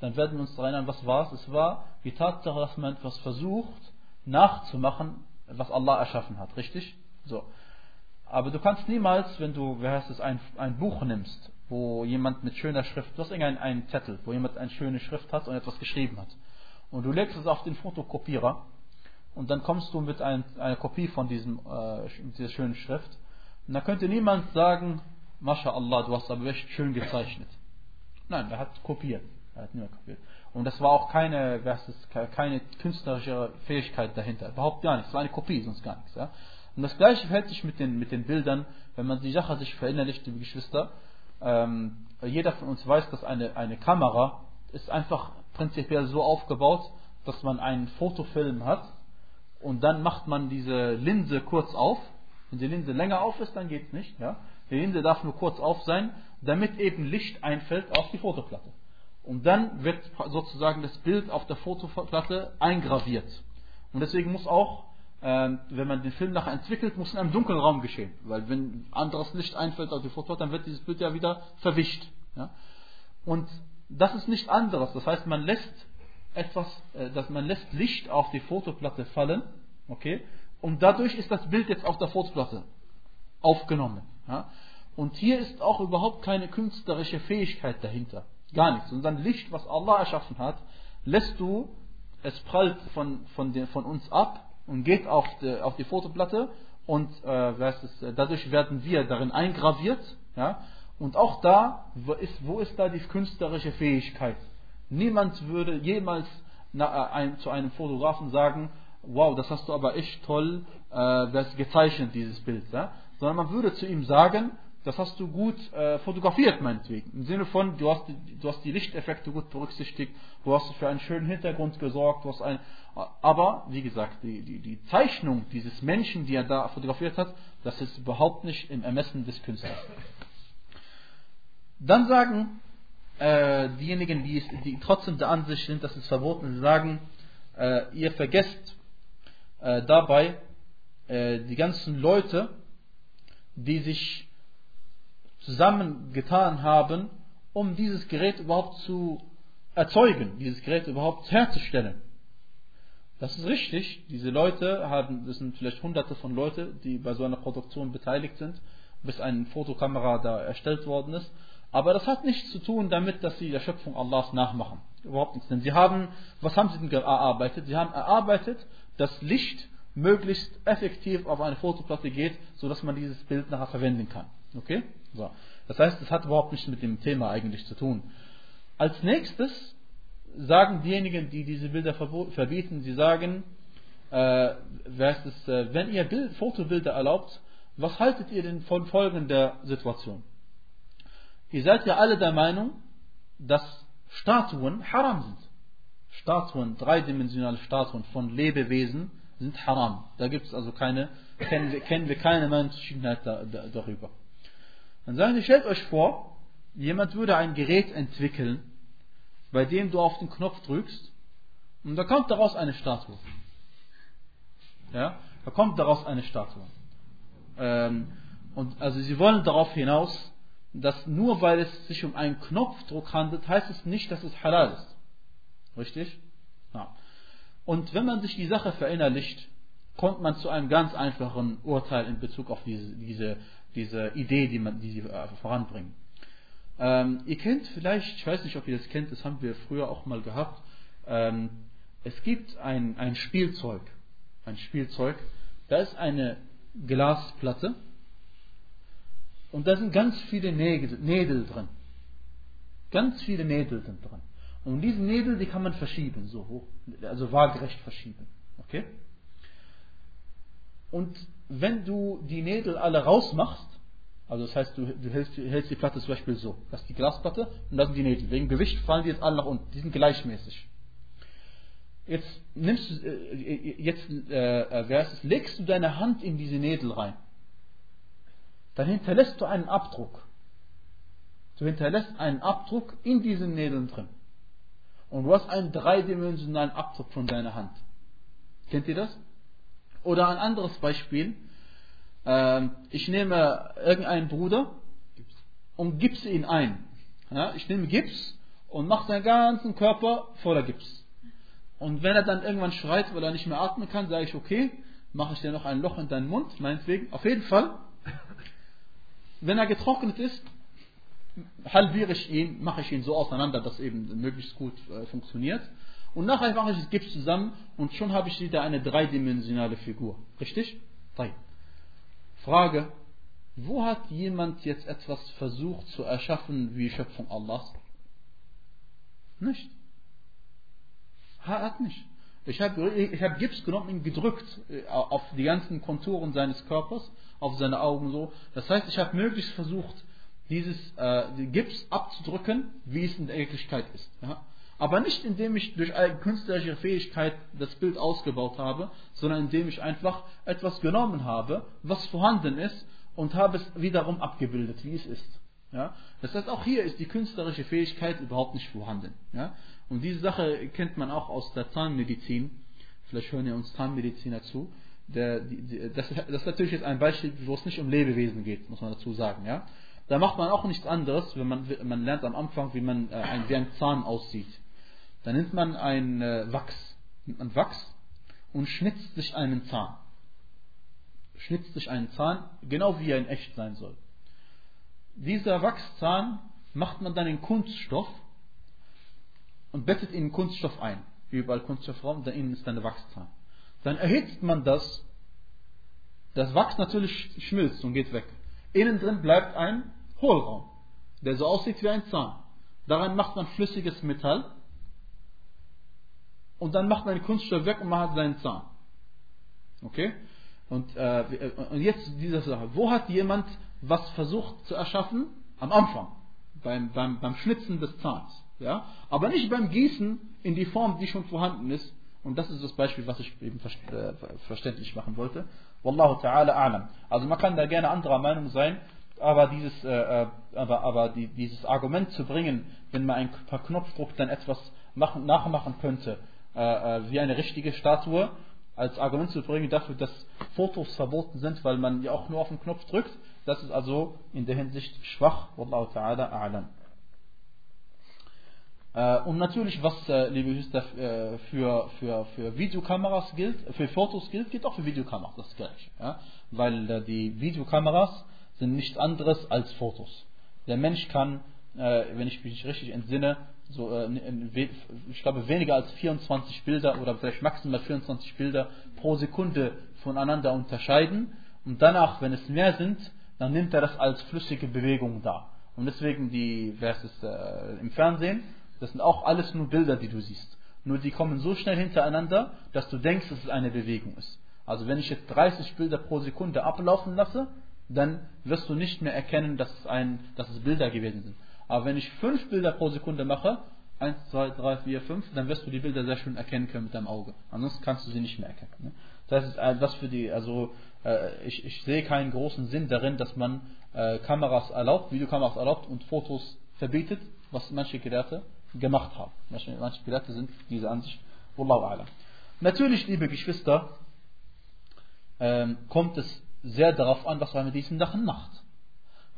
dann werden wir uns daran erinnern, was war es? Es war die Tatsache, dass man etwas versucht nachzumachen, was Allah erschaffen hat, richtig? So. Aber du kannst niemals, wenn du, wie heißt es, ein, ein Buch nimmst, wo jemand mit schöner Schrift, du hast irgendeinen Zettel, wo jemand eine schöne Schrift hat und etwas geschrieben hat. Und du legst es auf den Fotokopierer. Und dann kommst du mit ein, einer Kopie von diesem, äh, dieser schönen Schrift. Und da könnte niemand sagen, Masha'Allah, du hast aber echt schön gezeichnet. Nein, er hat kopiert. Er hat nur kopiert. Und das war auch keine, das ist, keine künstlerische Fähigkeit dahinter. Überhaupt gar nichts. Es war eine Kopie, sonst gar nichts. Ja? Und das Gleiche verhält sich mit den, mit den Bildern, wenn man die Sache sich verinnerlicht, liebe Geschwister. Ähm, jeder von uns weiß, dass eine, eine Kamera ist einfach prinzipiell so aufgebaut, dass man einen Fotofilm hat. Und dann macht man diese Linse kurz auf. Wenn die Linse länger auf ist, dann geht es nicht. Ja? Die Linse darf nur kurz auf sein, damit eben Licht einfällt auf die Fotoplatte. Und dann wird sozusagen das Bild auf der Fotoplatte eingraviert. Und deswegen muss auch, äh, wenn man den Film nachher entwickelt, muss in einem dunklen Raum geschehen. Weil wenn anderes Licht einfällt auf die Fotoplatte, dann wird dieses Bild ja wieder verwischt. Ja? Und das ist nichts anderes. Das heißt, man lässt... etwas, dass man lässt Licht auf die Fotoplatte fallen, okay, und dadurch ist das Bild jetzt auf der Fotoplatte aufgenommen. Ja? Und hier ist auch überhaupt keine künstlerische Fähigkeit dahinter, gar nichts. Und dann Licht, was Allah erschaffen hat, lässt du, es prallt von, von, den, von uns ab und geht auf die, auf die Fotoplatte und äh, weißt es, dadurch werden wir darin eingraviert. Ja? Und auch da, wo ist, wo ist da die künstlerische Fähigkeit? Niemand würde jemals zu einem Fotografen sagen, wow, das hast du aber echt toll äh, das gezeichnet, dieses Bild. Ja? Sondern man würde zu ihm sagen, das hast du gut äh, fotografiert, meinetwegen. Im Sinne von, du hast, die, du hast die Lichteffekte gut berücksichtigt, du hast für einen schönen Hintergrund gesorgt. Du hast ein, aber, wie gesagt, die, die, die Zeichnung dieses Menschen, die er da fotografiert hat, das ist überhaupt nicht im Ermessen des Künstlers. Dann sagen... Äh, diejenigen, die, es, die trotzdem der Ansicht sind, dass es verboten ist, sagen, äh, ihr vergesst äh, dabei äh, die ganzen Leute, die sich zusammengetan haben, um dieses Gerät überhaupt zu erzeugen, dieses Gerät überhaupt herzustellen. Das ist richtig, diese Leute haben, das sind vielleicht hunderte von Leuten, die bei so einer Produktion beteiligt sind, bis eine Fotokamera da erstellt worden ist. Aber das hat nichts zu tun damit, dass sie der Schöpfung Allahs nachmachen. Überhaupt nichts. Denn sie haben, was haben sie denn erarbeitet? Sie haben erarbeitet, dass Licht möglichst effektiv auf eine Fotoplatte geht, sodass man dieses Bild nachher verwenden kann. Okay? So. Das heißt, das hat überhaupt nichts mit dem Thema eigentlich zu tun. Als nächstes sagen diejenigen, die diese Bilder verbieten, sie sagen, äh, wer ist das, äh, wenn ihr Bild, Fotobilder erlaubt, was haltet ihr denn von folgender Situation? Ihr seid ja alle der Meinung, dass Statuen haram sind. Statuen, dreidimensionale Statuen von Lebewesen sind haram. Da gibt es also keine, kennen wir, kennen wir keine Meinungsverschiedenheit da, da, darüber. Dann sagen sie, stellt euch vor, jemand würde ein Gerät entwickeln, bei dem du auf den Knopf drückst und da kommt daraus eine Statue. Ja, da kommt daraus eine Statue. Ähm, und also sie wollen darauf hinaus, dass nur weil es sich um einen Knopfdruck handelt, heißt es nicht, dass es halal ist. Richtig? Ja. Und wenn man sich die Sache verinnerlicht, kommt man zu einem ganz einfachen Urteil in Bezug auf diese, diese, diese Idee, die, man, die sie voranbringen. Ähm, ihr kennt vielleicht, ich weiß nicht, ob ihr das kennt, das haben wir früher auch mal gehabt, ähm, es gibt ein, ein Spielzeug, ein Spielzeug, da ist eine Glasplatte und da sind ganz viele Nägel, Nägel drin. Ganz viele Nägel sind drin. Und diese Nägel, die kann man verschieben, so hoch, also waagerecht verschieben. Okay? Und wenn du die Nägel alle rausmachst, also das heißt, du, du, hältst, du hältst die Platte zum Beispiel so, das ist die Glasplatte und das sind die Nägel. Wegen Gewicht fallen die jetzt alle nach unten, die sind gleichmäßig. Jetzt nimmst du, äh, jetzt, äh, wie heißt es, legst du deine Hand in diese Nägel rein. Dann hinterlässt du einen Abdruck. Du hinterlässt einen Abdruck in diesen Nägeln drin. Und du hast einen dreidimensionalen Abdruck von deiner Hand. Kennt ihr das? Oder ein anderes Beispiel. Ich nehme irgendeinen Bruder und gipse ihn ein. Ich nehme Gips und mache seinen ganzen Körper voller Gips. Und wenn er dann irgendwann schreit, weil er nicht mehr atmen kann, sage ich, okay, mache ich dir noch ein Loch in deinen Mund, meinetwegen. Auf jeden Fall, wenn er getrocknet ist, halbiere ich ihn, mache ich ihn so auseinander, dass eben möglichst gut äh, funktioniert. Und nachher mache ich das Gips zusammen und schon habe ich wieder eine dreidimensionale Figur. Richtig? Drei. Frage, wo hat jemand jetzt etwas versucht zu erschaffen wie Schöpfung Allahs? Nicht. Hat nicht. Ich habe ich hab Gips genommen und gedrückt auf die ganzen Konturen seines Körpers, auf seine Augen so. Das heißt, ich habe möglichst versucht, dieses äh, Gips abzudrücken, wie es in der Wirklichkeit ist. Ja? Aber nicht indem ich durch eine künstlerische Fähigkeit das Bild ausgebaut habe, sondern indem ich einfach etwas genommen habe, was vorhanden ist und habe es wiederum abgebildet, wie es ist. Ja? Das heißt, auch hier ist die künstlerische Fähigkeit überhaupt nicht vorhanden. Ja? Und diese Sache kennt man auch aus der Zahnmedizin. Vielleicht hören ja uns Zahnmediziner zu. Der, die, die, das, das ist natürlich jetzt ein Beispiel, wo es nicht um Lebewesen geht, muss man dazu sagen. Ja? Da macht man auch nichts anderes, wenn man, man lernt am Anfang, wie man äh, ein, wie ein Zahn aussieht. Dann nimmt man ein äh, Wachs, nimmt man Wachs und schnitzt sich einen Zahn. Schnitzt sich einen Zahn, genau wie er in echt sein soll. Dieser Wachszahn macht man dann in Kunststoff und bettet ihn in Kunststoff ein. Überall Kunststoffraum, da innen ist dann der Wachszahn. Dann erhitzt man das, das Wachs natürlich schmilzt und geht weg. Innen drin bleibt ein Hohlraum, der so aussieht wie ein Zahn. Daran macht man flüssiges Metall und dann macht man den Kunststoff weg und man hat seinen Zahn. Okay? Und, äh, und jetzt diese Sache. Wo hat jemand was versucht zu erschaffen? Am Anfang. Beim, beim, beim Schnitzen des Zahns. Ja? Aber nicht beim Gießen in die Form, die schon vorhanden ist. Und das ist das Beispiel, was ich eben verständlich machen wollte. Wallahu ta'ala a'lam. Also man kann da gerne anderer Meinung sein, aber dieses, äh, aber, aber die, dieses Argument zu bringen, wenn man ein paar Knopfdruck dann etwas machen, nachmachen könnte, äh, äh, wie eine richtige Statue, als Argument zu bringen dafür, dass Fotos verboten sind, weil man ja auch nur auf den Knopf drückt, das ist also in der Hinsicht schwach. Wallahu ta'ala a'lam. Und natürlich, was, liebe Geschwister, für, für, für Videokameras gilt, für Fotos gilt, gilt auch für Videokameras das Gleiche. Ja? Weil die Videokameras sind nichts anderes als Fotos. Der Mensch kann, wenn ich mich richtig entsinne, so, ich glaube weniger als vierundzwanzig Bilder oder vielleicht maximal vierundzwanzig Bilder pro Sekunde voneinander unterscheiden. Und danach, wenn es mehr sind, dann nimmt er das als flüssige Bewegung dar. Und deswegen die, wer ist es, äh, im Fernsehen, das sind auch alles nur Bilder, die du siehst. Nur die kommen so schnell hintereinander, dass du denkst, dass es eine Bewegung ist. Also wenn ich jetzt dreißig Bilder pro Sekunde ablaufen lasse, dann wirst du nicht mehr erkennen, dass es, ein, dass es Bilder gewesen sind. Aber wenn ich fünf Bilder pro Sekunde mache, eins, zwei, drei, vier, fünf, dann wirst du die Bilder sehr schön erkennen können mit deinem Auge. Ansonsten kannst du sie nicht mehr erkennen. Ne? Das ist das für die, also äh, ich, ich sehe keinen großen Sinn darin, dass man äh, Kameras erlaubt, Videokameras erlaubt und Fotos verbietet, was manche Gelehrte gemacht haben. Manche Gelehrte sind diese Ansicht. Wallahu a'lam. Natürlich, liebe Geschwister, ähm, kommt es sehr darauf an, was man mit diesen Sachen macht.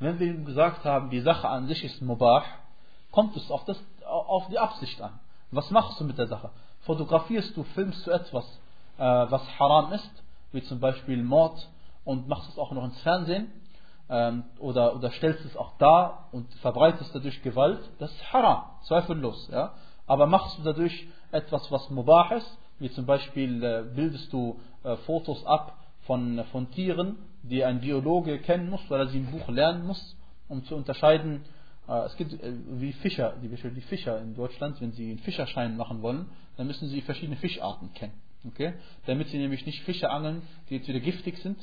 Wenn wir ihm gesagt haben, die Sache an sich ist mubah, kommt es auf, das, auf die Absicht an. Was machst du mit der Sache? Fotografierst du, filmst du etwas, äh, was haram ist, wie zum Beispiel Mord, und machst es auch noch ins Fernsehen, ähm, oder, oder stellst es auch dar und verbreitest dadurch Gewalt, das ist haram, zweifellos. Ja? Aber machst du dadurch etwas, was mubah ist, wie zum Beispiel äh, bildest du äh, Fotos ab von, von Tieren, die ein Biologe kennen muss, weil er sie im Buch lernen muss, um zu unterscheiden. Es gibt wie Fischer, die Fischer in Deutschland, wenn sie einen Fischerschein machen wollen, dann müssen sie verschiedene Fischarten kennen. Okay? Damit sie nämlich nicht Fische angeln, die jetzt wieder giftig sind,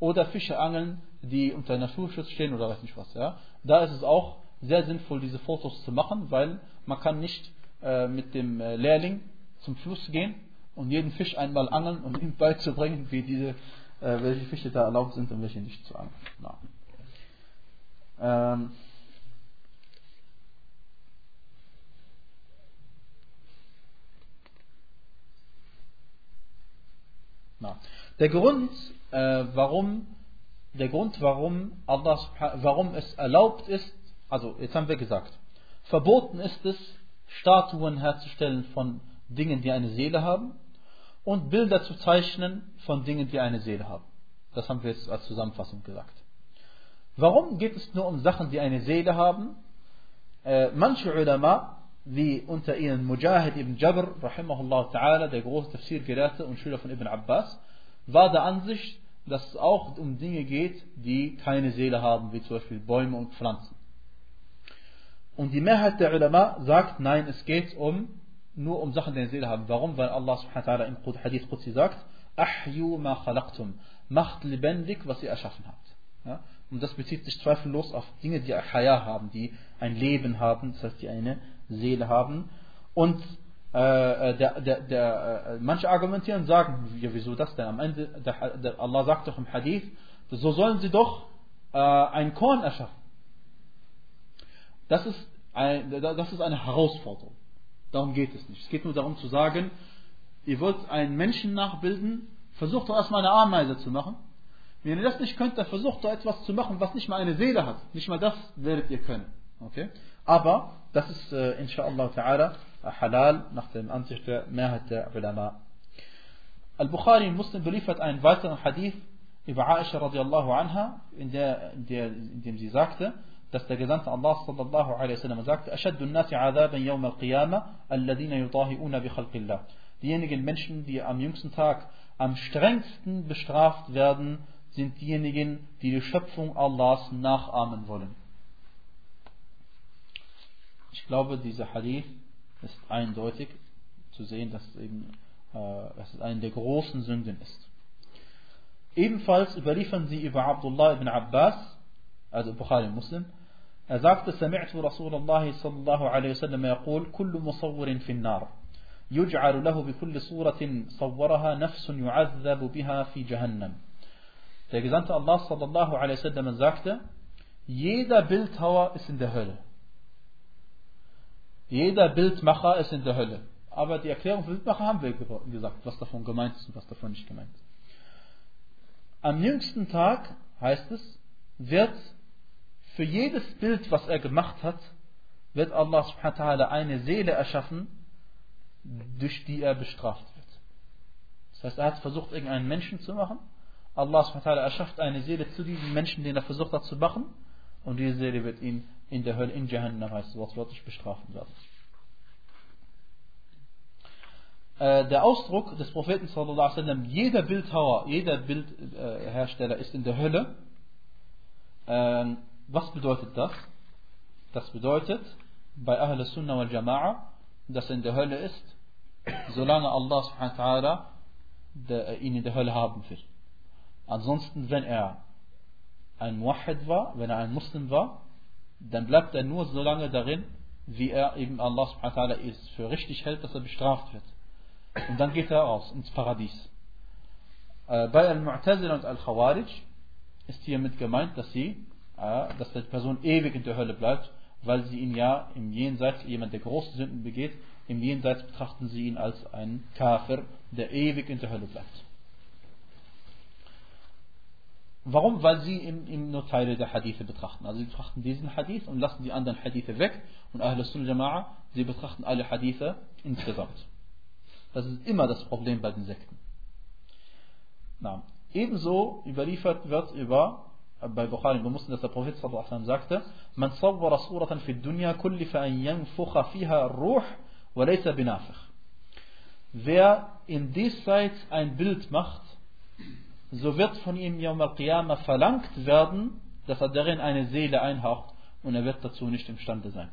oder Fische angeln, die unter Naturschutz stehen oder weiß nicht was. Ja? Da ist es auch sehr sinnvoll, diese Fotos zu machen, weil man kann nicht äh, mit dem Lehrling zum Fluss gehen und jeden Fisch einmal angeln, um ihm beizubringen, wie diese, äh, welche Fische da erlaubt sind und welche nicht zu angeln. Na. Ähm... Der Grund, äh, warum, der Grund, warum Allah, warum es erlaubt ist, also jetzt haben wir gesagt, verboten ist es, Statuen herzustellen von Dingen, die eine Seele haben, und Bilder zu zeichnen von Dingen, die eine Seele haben. Das haben wir jetzt als Zusammenfassung gesagt. Warum geht es nur um Sachen, die eine Seele haben? Äh, manche Ulama, wie unter ihnen Mujahid ibn Jabr, rahimahullah ta'ala, der große Tafsir-Gelehrte und Schüler von Ibn Abbas, war der Ansicht, dass es auch um Dinge geht, die keine Seele haben, wie zum Beispiel Bäume und Pflanzen. Und die Mehrheit der Ulama sagt, nein, es geht um nur um Sachen, die eine Seele haben. Warum? Weil Allah subhanahu wa ta'ala im Hadith Qudsi sagt, Ahyu ma khalaqtum, macht lebendig, was ihr erschaffen habt. Ja? Und das bezieht sich zweifellos auf Dinge, die Haya haben, die ein Leben haben, das heißt, die eine Seele haben. Und äh, der, der, der, äh, manche argumentieren und sagen, ja, wieso das denn? Am Ende, der, der Allah sagt doch im Hadith, so sollen sie doch äh, ein Korn erschaffen. Das ist, ein, das ist eine Herausforderung. Darum geht es nicht. Es geht nur darum zu sagen, ihr wollt einen Menschen nachbilden, versucht doch erstmal eine Ameise zu machen. Wenn ihr das nicht könnt, dann versucht doch etwas zu machen, was nicht mal eine Seele hat. Nicht mal das werdet ihr können. Okay? Aber das ist äh, insha'Allah ta'ala halal nach der Ansicht der Mehrheit der Ulama. Al-Bukhari und Muslim beliefert einen weiteren Hadith über Aisha radiallahu anha, in, der, in, der, in dem sie sagte, dass der Gesandte Allah sallallahu alaihi wasallam sagte, ashaddu an-nasi 'adaban yawm al-qiyamah alladhina yutahi'una bi khalqillah. Diejenigen Menschen, die am jüngsten Tag am strengsten bestraft werden, sind diejenigen, die die Schöpfung Allahs nachahmen wollen. Ich glaube, dieser Hadith ist eindeutig zu sehen, dass es, eben, äh, dass es eine der großen Sünden ist. Ebenfalls überliefern sie über Abdullah ibn Abbas, also Bukhari Muslim, er sagte, سمعت رسول الله صلى الله عليه وسلم يقول كل مصور في النار يجعل له بكل صورة صورها نفس يعذب بها في جهنم. Der Gesandte Allah sallallahu alaihi wasallam sagte, jeder Bildhauer ist in der Hölle. Jeder Bildmacher ist in der Hölle. Aber die Erklärung für Bildmacher haben wir gesagt, was davon gemeint ist und was davon nicht gemeint ist. Am jüngsten Tag, heißt es, wird für jedes Bild, was er gemacht hat, wird Allah subhanahu wa ta'ala eine Seele erschaffen, durch die er bestraft wird. Das heißt, er hat versucht, irgendeinen Menschen zu machen. Allah subhanahu wa ta'ala erschafft eine Seele zu diesem Menschen, den er versucht hat zu machen, und diese Seele wird ihn in der Hölle, in Jahannam, heißt es wortwörtlich, bestrafen werden. Äh, der Ausdruck des Propheten sallallahu alaihi wasallam, jeder Bildhauer, jeder Bildhersteller äh, ist in der Hölle. Ähm, was bedeutet das? Das bedeutet, bei Ahl Sunnah wal Jama'a, dass er in der Hölle ist, solange Allah subhanahu wa ta'ala der, ihn in der Hölle haben will. Ansonsten, wenn er ein Muwahhid war, wenn er ein Muslim war, dann bleibt er nur so lange darin, wie er eben Allah subhanahu wa ta'ala ist, für richtig hält, dass er bestraft wird. Und dann geht er raus ins Paradies. Äh, bei Al-Mu'tazila und Al-Khawarij ist hiermit gemeint, dass sie, äh, dass die Person ewig in der Hölle bleibt, weil sie ihn ja im Jenseits, jemand der großen Sünden begeht, im Jenseits betrachten sie ihn als einen Kafir, der ewig in der Hölle bleibt. Warum? Weil sie ihm, ihm nur Teile der Hadithe betrachten. Also sie betrachten diesen Hadith und lassen die anderen Hadithe weg. Und Ahlus Sunnah Jama'a, sie betrachten alle Hadithe insgesamt. Das ist immer das Problem bei den Sekten. Na, ebenso überliefert wird über, bei Bukhari und Muslim, dass der Prophet sallallahu alaihi wasallam sagte, man sawwara suratan fi dunya kullifa an yanfukha fiha ruh wa laysa binafikh. Wer in diesseits ein Bild macht, so wird von ihm Yawm al-Qiyamah verlangt werden, dass er darin eine Seele einhaucht, und er wird dazu nicht imstande sein.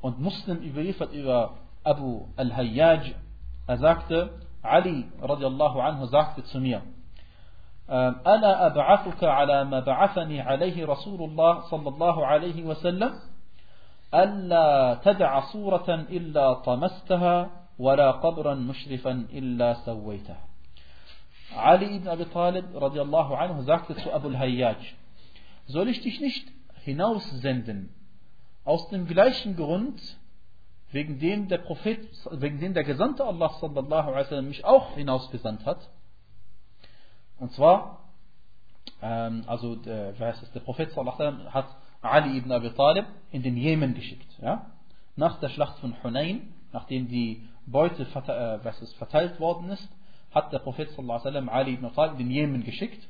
Und Muslim überliefert über Abu al-Hayyaj, er sagte, Ali radiallahu anhu sagte zu mir, Ala ab'athuka ala ma ba'athani alayhi Rasulullah sallallahu alayhi wa sallam, Alla tad'a suratan illa tamastaha, wala qabran mushrifan illa sawwaitaha. Ali ibn Abi Talib radiallahu anhu sagte zu Abu al-Hayyaj, soll ich dich nicht hinaussenden, aus dem gleichen Grund, wegen dem der Prophet, wegen dem der Gesandte Allah sallallahu alaihi wasallam mich auch hinausgesandt hat. Und zwar, ähm, also der, wer heißt es, der Prophet sallallahu alaihi wasallam hat Ali ibn Abi Talib in den Jemen geschickt. Ja? Nach der Schlacht von Hunayn, nachdem die Beute äh, was ist, verteilt worden ist, hat der Prophet sallallahu alaihi wasallam Ali ibn Abi Talib in den Jemen geschickt.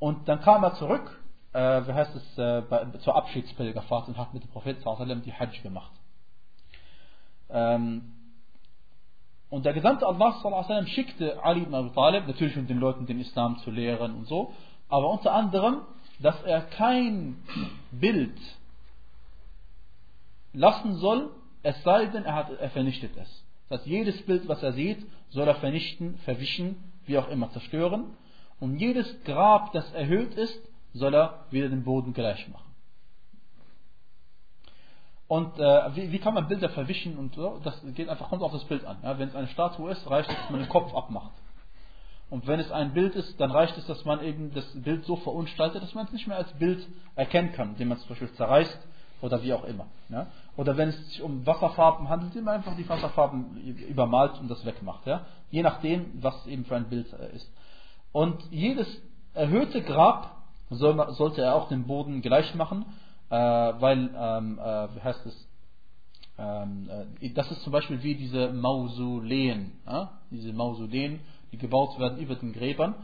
Und dann kam er zurück, äh, wer heißt es, äh, bei, zur Abschiedspilgerfahrt und hat mit dem Prophet sallallahu alaihi wasallam die Hajj gemacht. Ähm, und der Gesandte Allah sallallahu alaihi wasallam schickte Ali ibn Abi Talib, natürlich um den Leuten den Islam zu lehren und so, aber unter anderem, dass er kein Bild lassen soll, es sei denn, er, hat, er vernichtet es. Das heißt, jedes Bild, was er sieht, soll er vernichten, verwischen, wie auch immer, zerstören. Und jedes Grab, das erhöht ist, soll er wieder den Boden gleich machen. Und äh, wie, wie kann man Bilder verwischen und so? Das geht einfach, kommt auf das Bild an. Ja? Wenn es eine Statue ist, reicht es, dass man den Kopf abmacht. Und wenn es ein Bild ist, dann reicht es, dass man eben das Bild so verunstaltet, dass man es nicht mehr als Bild erkennen kann, indem man es zum Beispiel zerreißt oder wie auch immer. Ja? Oder wenn es sich um Wasserfarben handelt, indem man einfach die Wasserfarben übermalt und das wegmacht. Ja? Je nachdem, was eben für ein Bild ist. Und jedes erhöhte Grab soll man, sollte er auch dem Boden gleich machen. Äh, weil, ähm, äh, wie heißt es, ähm, äh, das ist zum Beispiel wie diese Mausoleen, äh? diese Mausoleen, die gebaut werden über den Gräbern,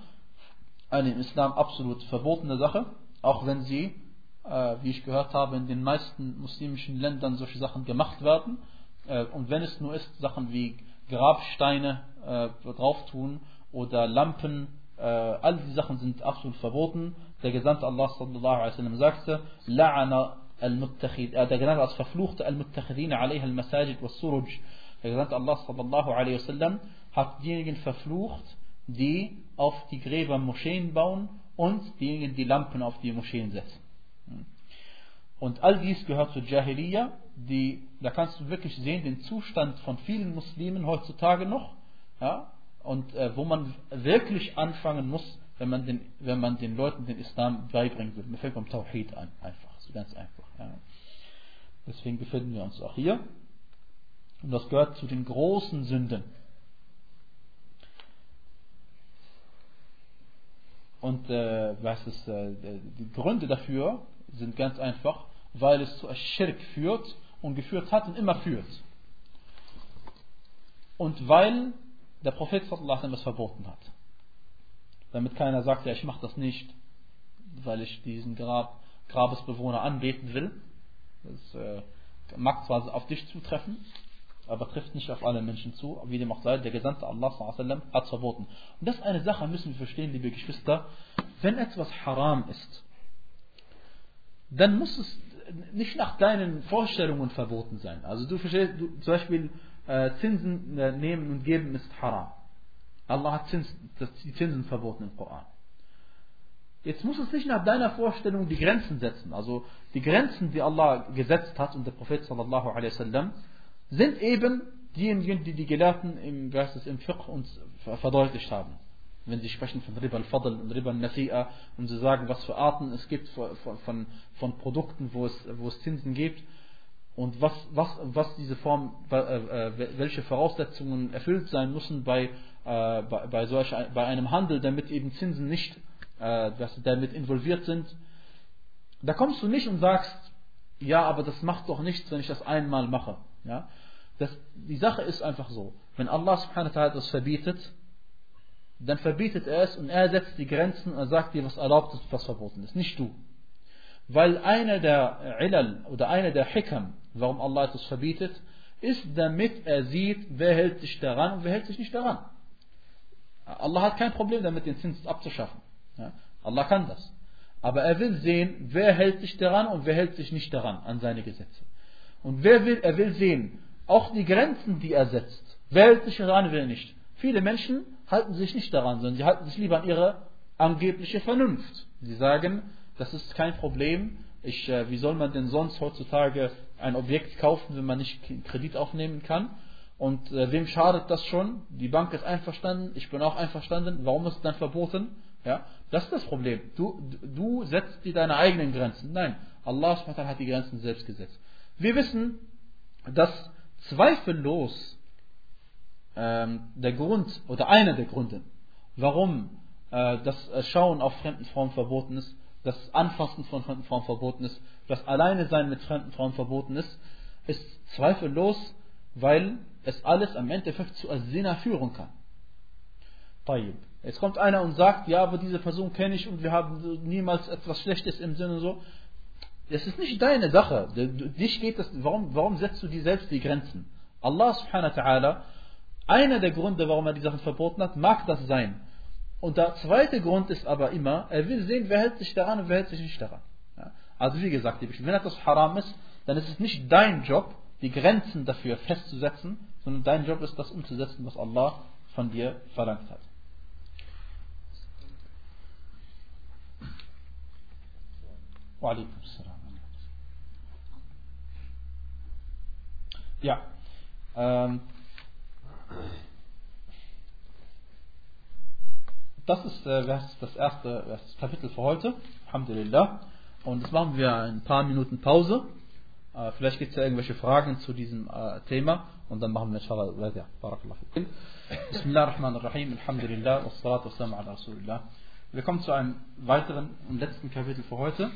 eine im Islam absolut verbotene Sache, auch wenn sie, äh, wie ich gehört habe, in den meisten muslimischen Ländern solche Sachen gemacht werden, äh, und wenn es nur ist, Sachen wie Grabsteine äh, drauf tun oder Lampen, äh, all diese Sachen sind absolut verboten. Der Gesandte Allah sallallahu alaihi wasallam sagte, La'ana al-Muttakhid, äh, der Gesandte als verfluchte al-Muttakhidina alayhi al-Masajid wa suruj. Der Gesandte Allah sallallahu alaihi wasallam hat diejenigen verflucht, die auf die Gräber Moscheen bauen und diejenigen, die Lampen auf die Moscheen setzen. Und all dies gehört zur Jahiliya, die, da kannst du wirklich sehen, den Zustand von vielen Muslimen heutzutage noch, ja, und äh, wo man wirklich anfangen muss, wenn man den, wenn man den Leuten den Islam beibringen will. Mir fällt beim Tawhid an, einfach, so ganz einfach. Ja. Deswegen befinden wir uns auch hier. Und das gehört zu den großen Sünden. Und äh, was ist, äh, die Gründe dafür sind ganz einfach, weil es zu Schirk führt und geführt hat und immer führt. Und weil der Prophet sallallahu alaihi wasallam es verboten hat. Damit keiner sagt, ja, ich mache das nicht, weil ich diesen Grab, Grabesbewohner anbeten will. Das äh, mag zwar auf dich zutreffen, aber trifft nicht auf alle Menschen zu. Wie dem auch sei, der Gesandte Allah sallallahu alaihi wasallam hat es verboten. Und das ist eine Sache, müssen wir verstehen, liebe Geschwister. Wenn etwas haram ist, dann muss es nicht nach deinen Vorstellungen verboten sein. Also du verstehst, du, zum Beispiel äh, Zinsen äh, nehmen und geben ist haram. Allah hat Zinsen, die Zinsen verboten im Koran. Jetzt muss es nicht nach deiner Vorstellung die Grenzen setzen. Also die Grenzen, die Allah gesetzt hat und der Prophet sallallahu alaihi wasallam, sind eben diejenigen, die die Gelehrten im Geistes im Fiqh uns verdeutlicht haben. Wenn sie sprechen von Riba al-Fadl und Riba al-Nasi'a und sie sagen, was für Arten es gibt von, von, von Produkten, wo es, wo es Zinsen gibt und was, was, was diese Form, welche Voraussetzungen erfüllt sein müssen bei äh, bei, bei, solch, bei einem Handel, damit eben Zinsen nicht, äh, dass sie damit involviert sind. Da kommst du nicht und sagst, ja, aber das macht doch nichts, wenn ich das einmal mache. Ja? Das, die Sache ist einfach so, wenn Allah subhanahu wa ta'ala etwas verbietet, dann verbietet er es und er setzt die Grenzen und er sagt dir, was erlaubt ist, was verboten ist, nicht du. Weil einer der Ilal oder einer der Hikam, warum Allah etwas verbietet, ist, damit er sieht, wer hält sich daran und wer hält sich nicht daran. Allah hat kein Problem damit, den Zins abzuschaffen. Ja? Allah kann das. Aber er will sehen, wer hält sich daran und wer hält sich nicht daran an seine Gesetze. Und wer will, er will sehen, auch die Grenzen, die er setzt, wer hält sich daran, wer nicht. Viele Menschen halten sich nicht daran, sondern sie halten sich lieber an ihre angebliche Vernunft. Sie sagen, das ist kein Problem, ich, äh, wie soll man denn sonst heutzutage ein Objekt kaufen, wenn man nicht Kredit aufnehmen kann? Und äh, wem schadet das schon? Die Bank ist einverstanden, ich bin auch einverstanden, warum ist es dann verboten? Ja, das ist das Problem. Du, du setzt dir deine eigenen Grenzen. Nein, Allah hat die Grenzen selbst gesetzt. Wir wissen, dass zweifellos ähm, der Grund oder einer der Gründe, warum äh, das Schauen auf fremden Frauen verboten ist, das Anfassen von fremden Frauen verboten ist, das Alleinesein mit fremden Frauen verboten ist, ist zweifellos, weil es alles am Endeffekt zu As-Zina führen kann. Tayyib. Jetzt kommt einer und sagt, ja, aber diese Person kenne ich und wir haben niemals etwas Schlechtes im Sinne so. Das ist nicht deine Sache. Dich geht das, warum, warum setzt du dir selbst die Grenzen? Allah subhanahu wa ta'ala, einer der Gründe, warum er die Sachen verboten hat, mag das sein. Und der zweite Grund ist aber immer, er will sehen, wer hält sich daran und wer hält sich nicht daran. Ja? Also wie gesagt, wenn etwas haram ist, dann ist es nicht dein Job, die Grenzen dafür festzusetzen, sondern dein Job ist, das umzusetzen, was Allah von dir verlangt hat. Ja, ähm, das ist äh, das erste das Kapitel für heute, Alhamdulillah, und jetzt machen wir ein paar Minuten Pause, äh, vielleicht gibt es ja irgendwelche Fragen zu diesem äh, Thema und dann machen wir inshallah weiter. Barakallahu fikum. Bismillahirrahmanirrahim, Alhamdulillah, wassalatu wassalamu ala Rasulillah. Wir kommen zu einem weiteren und letzten Kapitel für heute.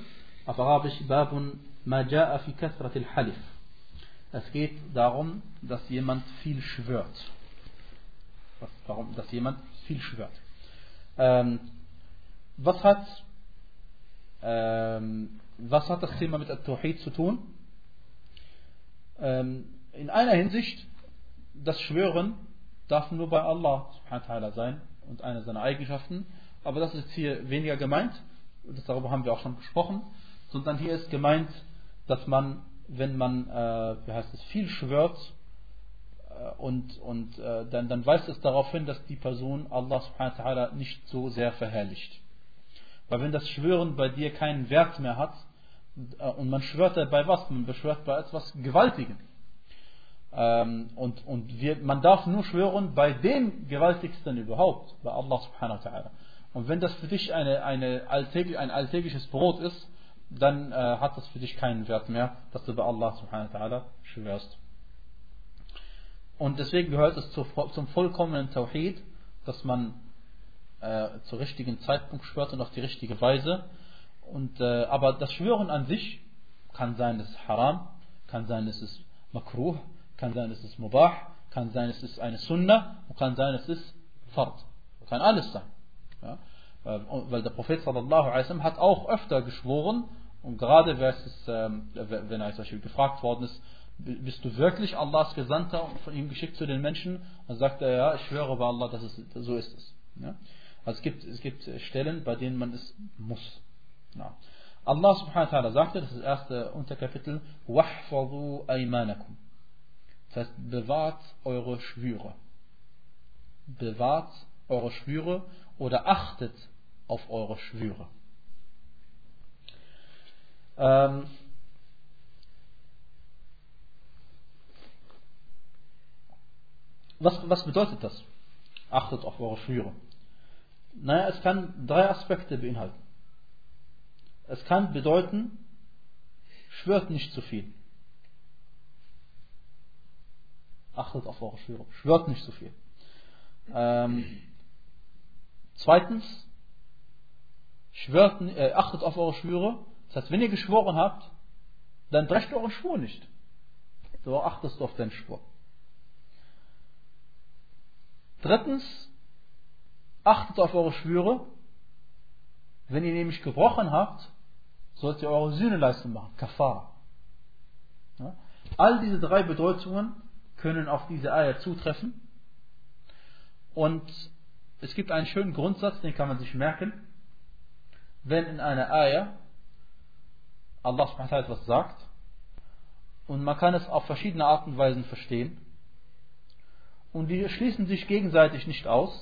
Auf Arabisch Babun Maja Afil Musawirin. Es geht darum, dass jemand viel schwört. Was, darum, dass jemand viel schwört. Ähm, was, hat, ähm, was hat das Thema mit At-Tawhid zu tun? Ähm, in einer Hinsicht, das Schwören darf nur bei Allah subhanahu wa ta'ala sein und eine seiner Eigenschaften. Aber das ist hier weniger gemeint, das, darüber haben wir auch schon gesprochen, sondern hier ist gemeint, dass man, wenn man, äh, wie heißt es, viel schwört äh, und, und äh, dann, dann weist es darauf hin, dass die Person Allah subhanahu wa ta'ala nicht so sehr verherrlicht. Weil wenn das Schwören bei dir keinen Wert mehr hat, äh, und man schwört bei was? Man beschwört bei etwas Gewaltigem. Ähm, und und wir, man darf nur schwören bei dem Gewaltigsten überhaupt, bei Allah subhanahu wa ta'ala. Und wenn das für dich eine, eine alltäglich, ein alltägliches Brot ist, dann äh, hat das für dich keinen Wert mehr, dass du bei Allah subhanahu wa ta'ala schwörst. Und deswegen gehört es zu, zum vollkommenen Tawhid, dass man äh, zu richtigen Zeitpunkt schwört und auf die richtige Weise. Und, äh, aber das Schwören an sich kann sein, es ist haram, kann sein, es ist makruh, kann sein, es ist mubah, kann sein, es ist eine Sunnah und kann sein, es ist Fard. Kann alles sein. Ja, weil der Prophet sallallahu alaihi wasallam hat auch öfter geschworen und gerade wenn er gefragt worden ist, bist du wirklich Allahs Gesandter und von ihm geschickt zu den Menschen, dann sagt er, ja, ich schwöre bei Allah, dass es, so ist es. Ja? Also es gibt, es gibt Stellen, bei denen man es muss. Ja. Allah subhanahu wa ta'ala sagte, das ist das erste Unterkapitel, wahfadhu aymanakum. Das heißt, bewahrt eure Schwüre. Bewahrt eure Schwüre oder achtet auf eure Schwüre. Ähm was, was bedeutet das? Achtet auf eure Schwüre. Naja, es kann drei Aspekte beinhalten. Es kann bedeuten, schwört nicht zu viel. Achtet auf eure Schwüre. Schwört nicht zu viel. Ähm, zweitens, schwört, äh, achtet auf eure Schwüre. Das heißt, wenn ihr geschworen habt, dann brecht euren Schwur nicht. So achtest du auf deinen Schwur. Drittens, achtet auf eure Schwüre. Wenn ihr nämlich gebrochen habt, sollt ihr eure Sühneleistung machen. Kafar. Ja? All diese drei Bedeutungen können auf diese Eier zutreffen. Und es gibt einen schönen Grundsatz, den kann man sich merken. Wenn in einer Eier Allah subhanahu wa ta'ala etwas sagt, und man kann es auf verschiedene Arten und Weisen verstehen, und die schließen sich gegenseitig nicht aus,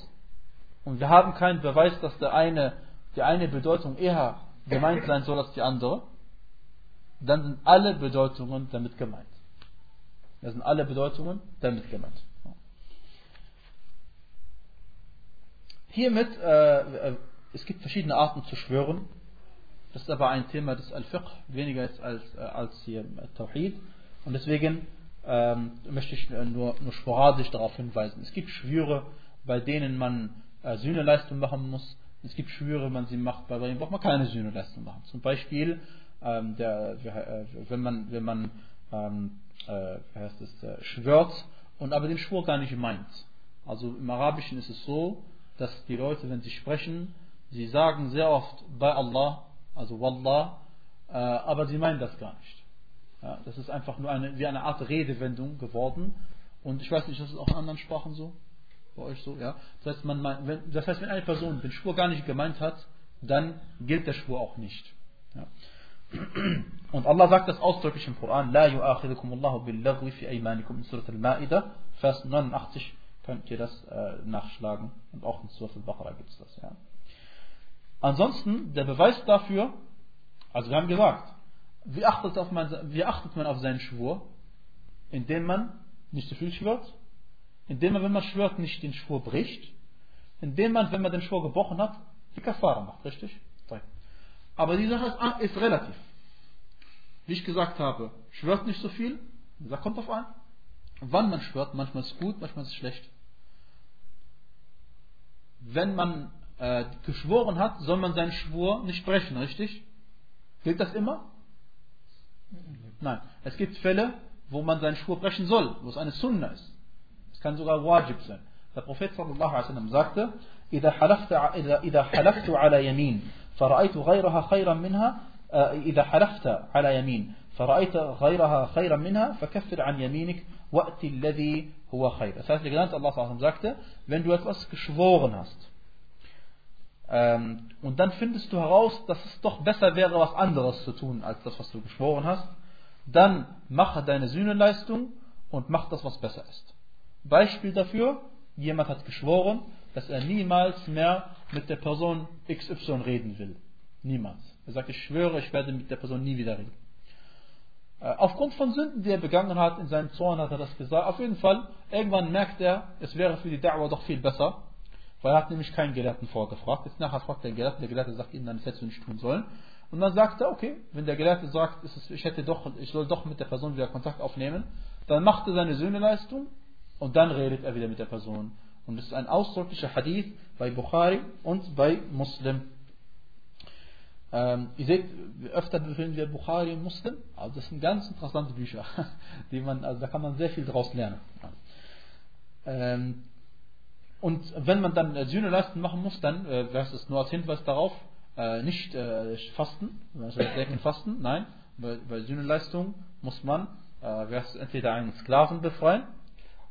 und wir haben keinen Beweis, dass der eine, die eine Bedeutung eher gemeint sein soll als die andere, dann sind alle Bedeutungen damit gemeint. Das sind alle Bedeutungen damit gemeint. Hiermit, äh, es gibt verschiedene Arten zu schwören. Das ist aber ein Thema des Al-Fiqh, weniger ist als, äh, als hier Tawhid. Und deswegen ähm, möchte ich nur, nur sporadisch darauf hinweisen. Es gibt Schwüre, bei denen man äh, Sühneleistung machen muss. Es gibt Schwüre, man sie macht, bei denen braucht man keine Sühneleistung machen. Zum Beispiel, ähm, der, äh, wenn man, wenn man ähm, äh, wie heißt es, äh, schwört und aber den Schwur gar nicht meint. Also im Arabischen ist es so, dass die Leute, wenn sie sprechen, sie sagen sehr oft bei Allah, also Wallah, äh, aber sie meinen das gar nicht. Ja, das ist einfach nur eine, wie eine Art Redewendung geworden. Und ich weiß nicht, das ist auch in anderen Sprachen so, bei euch so, ja. Das heißt, man meint, wenn, das heißt, wenn eine Person den Schwur gar nicht gemeint hat, dann gilt der Schwur auch nicht. Ja. Und Allah sagt das ausdrücklich im Koran: La yu'akhidukum Allahu bil-laghwi fi aymanikum in Surat Al-Ma'idah, Vers neunundachtzig. Könnt ihr das äh, nachschlagen. Und auch in Surat Al-Baqarah gibt es das. Ja. Ansonsten, der Beweis dafür, also wir haben gesagt, wie achtet, auf man, wie achtet man auf seinen Schwur? Indem man nicht zu viel schwört, indem man, wenn man schwört, nicht den Schwur bricht, indem man, wenn man den Schwur gebrochen hat, die Kafara macht, richtig? Aber die Sache ist, ist relativ. Wie ich gesagt habe, schwört nicht so viel, das kommt auf an. Wann man schwört, manchmal ist es gut, manchmal ist es schlecht. Wenn man äh, geschworen hat, soll man seinen Schwur nicht brechen, richtig? Gilt das immer? Nein. Es gibt Fälle, wo man seinen Schwur brechen soll, wo es eine Sunna ist. Es kann sogar Wajib sein. Der Prophet sallallahu alaihi wasallam sagte: "Idha halaftu ala yamin, fara'aytu ghayraha khayran minha, idha halafta ala yamin, fara'ayta ghayraha khayran minha, fakaffir an yaminik." Das heißt, der Gesandte Allah sagte, wenn du etwas geschworen hast ähm, und dann findest du heraus, dass es doch besser wäre, was anderes zu tun, als das, was du geschworen hast, dann mache deine Sühneleistung und mach das, was besser ist. Beispiel dafür, jemand hat geschworen, dass er niemals mehr mit der Person X Y reden will. Niemals. Er sagt, ich schwöre, ich werde mit der Person nie wieder reden. Aufgrund von Sünden, die er begangen hat, in seinem Zorn hat er das gesagt. Auf jeden Fall, irgendwann merkt er, es wäre für die Da'wah doch viel besser, weil er hat nämlich keinen Gelehrten vorgefragt. Jetzt nachher fragt der Gelehrte, der Gelehrte sagt ihm dann, das hättest du nicht tun sollen. Und dann sagt er, okay, wenn der Gelehrte sagt, ich hätte doch, ich soll doch mit der Person wieder Kontakt aufnehmen, dann macht er seine Sühneleistung und dann redet er wieder mit der Person. Und das ist ein ausdrücklicher Hadith bei Bukhari und bei Muslim. Ähm, ihr seht, öfter befinden wir Bukhari und Muslim, also das sind ganz interessante Bücher, die man, also da kann man sehr viel draus lernen. Ähm, und wenn man dann äh, Sühneleisten machen muss, dann äh, wäre es nur als Hinweis darauf, äh, nicht äh, fasten, wenn ich denke, fasten, nein, bei, bei Sühneleistung muss man äh, entweder einen Sklaven befreien,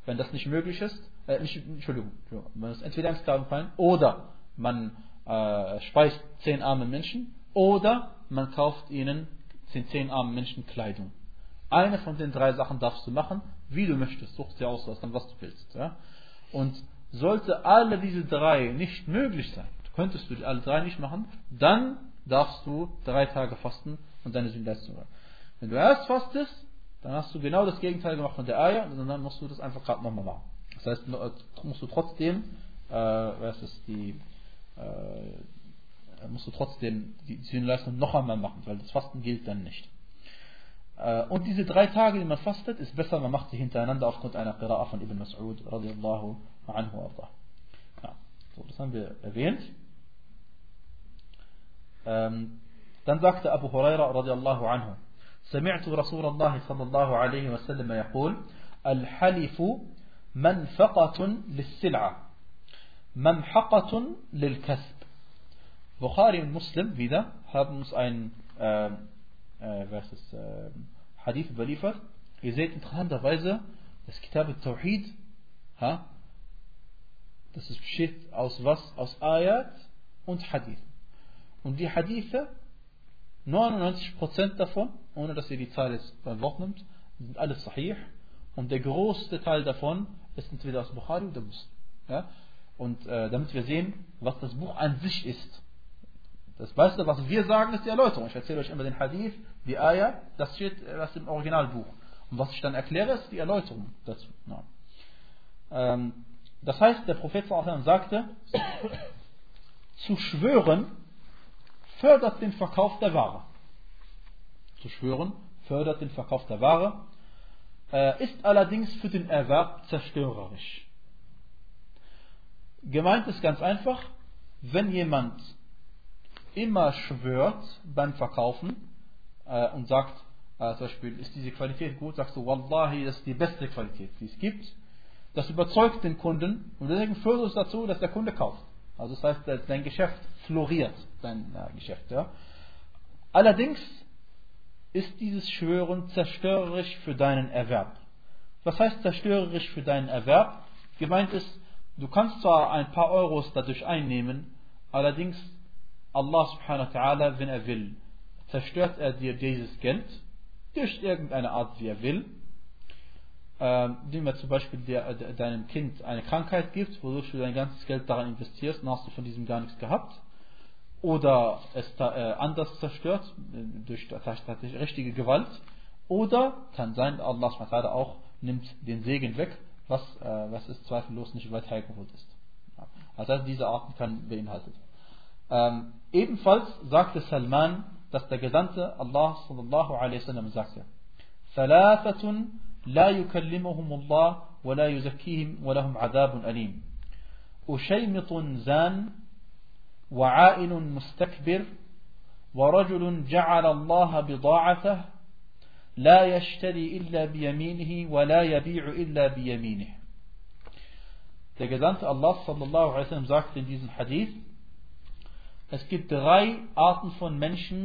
wenn das nicht möglich ist, äh, nicht, Entschuldigung, man muss entweder einen Sklaven befreien oder man äh, speist zehn arme Menschen. Oder man kauft ihnen, den zehn armen Menschen, Kleidung. Eine von den drei Sachen darfst du machen, wie du möchtest. Such dir aus, was du willst. Ja? Und sollte alle diese drei nicht möglich sein, könntest du alle drei nicht machen, dann darfst du drei Tage fasten und deine Sühneleistung machen. Wenn du erst fastest, dann hast du genau das Gegenteil gemacht von der Eier und dann musst du das einfach gerade nochmal machen. Das heißt, musst du trotzdem, äh, was ist die, äh, musst du trotzdem die Sühneleistung noch einmal machen, weil das Fasten gilt dann nicht. Und diese drei Tage, die man fastet, ist besser, man macht sie hintereinander aufgrund einer Qira'a von Ibn Mas'ud radiyallahu anhu. So, das haben wir erwähnt. Ähm, dann sagte Abu Huraira radiallahu anhu: سمعت رسول الله صلى الله عليه وسلم يقول: الحلف منفقة للسلعة ممحقة للكسب. Bukhari und Muslim wieder haben uns einen äh, äh, ist, äh, Hadith überliefert. Ihr seht interessanterweise, das Kitab al-Tawhid, ha? Das besteht aus was? Aus Ayat und Hadith. Und die Hadithe, neunundneunzig Prozent davon, ohne dass ihr die Zahl jetzt beim Wort nimmt, sind alles sahih. Und der größte Teil davon ist entweder aus Bukhari oder Muslim. Ja? Und äh, damit wir sehen, was das Buch an sich ist. Das meiste, was wir sagen, ist die Erläuterung. Ich erzähle euch immer den Hadith, die Ayah, das steht erst im Originalbuch. Und was ich dann erkläre, ist die Erläuterung dazu. Ja. Ähm, das heißt, der Prophet sagte, zu schwören fördert den Verkauf der Ware. Zu schwören fördert den Verkauf der Ware, äh, ist allerdings für den Erwerb zerstörerisch. Gemeint ist ganz einfach, wenn jemand immer schwört beim Verkaufen äh, und sagt, äh, zum Beispiel, ist diese Qualität gut, sagst du, Wallahi, das ist die beste Qualität, die es gibt. Das überzeugt den Kunden und deswegen führt es dazu, dass der Kunde kauft. Also das heißt, dein Geschäft floriert, dein äh, Geschäft. Ja. Allerdings ist dieses Schwören zerstörerisch für deinen Erwerb. Was heißt zerstörerisch für deinen Erwerb? Gemeint ist, du kannst zwar ein paar Euros dadurch einnehmen, allerdings Allah subhanahu wa ta'ala, wenn er will, zerstört er dir dieses Geld durch irgendeine Art, wie er will. Ähm, indem er zum Beispiel der, de, deinem Kind eine Krankheit gibt, wodurch du dein ganzes Geld daran investierst und hast du von diesem gar nichts gehabt. Oder es ta- äh, anders zerstört, durch tatsächlich richtige Gewalt. Oder kann sein, Allah subhanahu wa ta'ala auch nimmt den Segen weg, was, äh, was ist zweifellos nicht weit hergeholt ist. Also, also diese Arten kann beinhaltet. Ähm, ebenfalls sagte Salman, dass der Gesandte Allah sallallahu alaihi wasallam sagte: Thalathatun la yukallimuhumullah wa la yuzakkihim wa lahum adabun alim. Ushaymitun zan wa 'a'inun mustakbir wa rajulun ja'ala Allah bida'atah la yashtari illa bi yaminihi wa la yabi'u illa bi yaminihi. Der Gesandte Allah sallallahu alaihi wasallam sagte in diesem Hadith: Es gibt drei Arten von Menschen,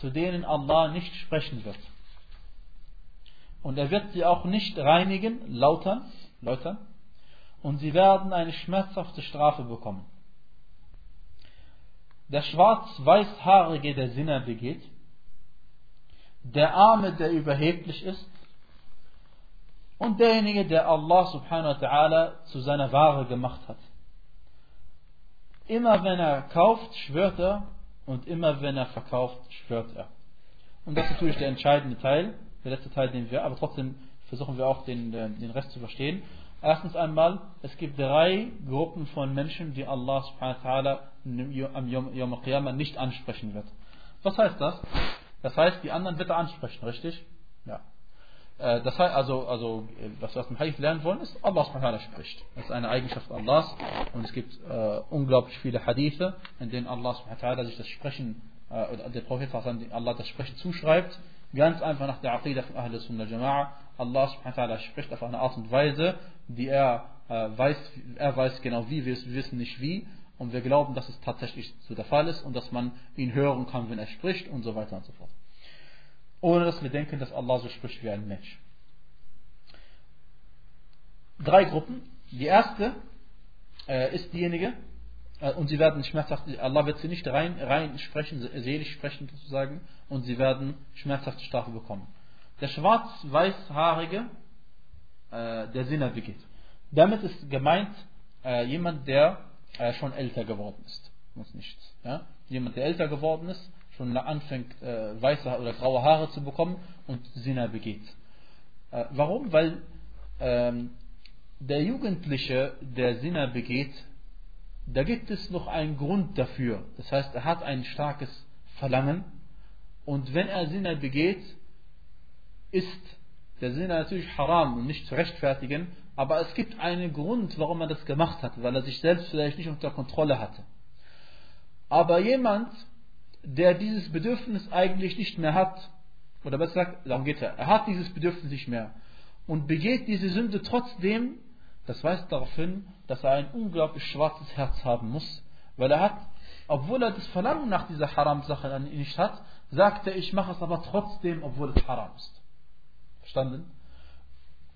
zu denen Allah nicht sprechen wird. Und er wird sie auch nicht reinigen, lautern, läutern, und sie werden eine schmerzhafte Strafe bekommen. Der schwarz-weißhaarige, der Sinner begeht, der Arme, der überheblich ist, und derjenige, der Allah subhanahu wa ta'ala zu seiner Ware gemacht hat. Immer wenn er kauft, schwört er, und immer wenn er verkauft, schwört er. Und das ist natürlich der entscheidende Teil, der letzte Teil, den wir, aber trotzdem versuchen wir auch den, den Rest zu verstehen. Erstens einmal, es gibt drei Gruppen von Menschen, die Allah subhanahu wa ta'ala am Yawm al-Qiyamah nicht ansprechen wird. Was heißt das? Das heißt, die anderen wird er ansprechen, richtig? Ja. Das heißt also, also, was wir aus dem Hadith lernen wollen, ist, Allah subhanahu wa ta'ala spricht. Das ist eine Eigenschaft Allahs, und es gibt äh, unglaublich viele Hadithe, in denen Allah subhanahu wa ta'ala sich das Sprechen, äh, der Prophet Allah das Sprechen zuschreibt, ganz einfach nach der Aqidah von Ahl Sunnah Jama'a. Allah subhanahu wa ta'ala spricht auf eine Art und Weise, die er äh, weiß, er weiß genau wie, wir wissen nicht wie, und wir glauben, dass es tatsächlich so der Fall ist und dass man ihn hören kann, wenn er spricht, und so weiter und so fort. Ohne dass wir denken, dass Allah so spricht wie ein Mensch. Drei Gruppen. Die erste äh, ist diejenige, äh, und sie werden schmerzhaft, Allah wird sie nicht rein, rein sprechen, seelisch sprechen sozusagen, und sie werden schmerzhafte Strafe bekommen. Der schwarz-weißhaarige, äh, der Sinner begeht. Damit ist gemeint äh, jemand, der äh, schon älter geworden ist. Muss nichts. Ja? Jemand, der älter geworden ist, schon anfängt, äh, weiße oder graue Haare zu bekommen und Zina begeht. Äh, warum? Weil ähm, der Jugendliche, der Zina begeht, da gibt es noch einen Grund dafür. Das heißt, er hat ein starkes Verlangen, und wenn er Zina begeht, ist der Zina natürlich haram und nicht zu rechtfertigen, Aber es gibt einen Grund, warum er das gemacht hat, weil er sich selbst vielleicht nicht unter Kontrolle hatte. Aber jemand, der dieses Bedürfnis eigentlich nicht mehr hat, oder besser gesagt, darum geht er, er hat dieses Bedürfnis nicht mehr und begeht diese Sünde trotzdem, das weist darauf hin, dass er ein unglaublich schwarzes Herz haben muss, weil er hat, obwohl er das Verlangen nach dieser Haram-Sache nicht hat, sagt er, ich mache es aber trotzdem, obwohl es Haram ist. Verstanden?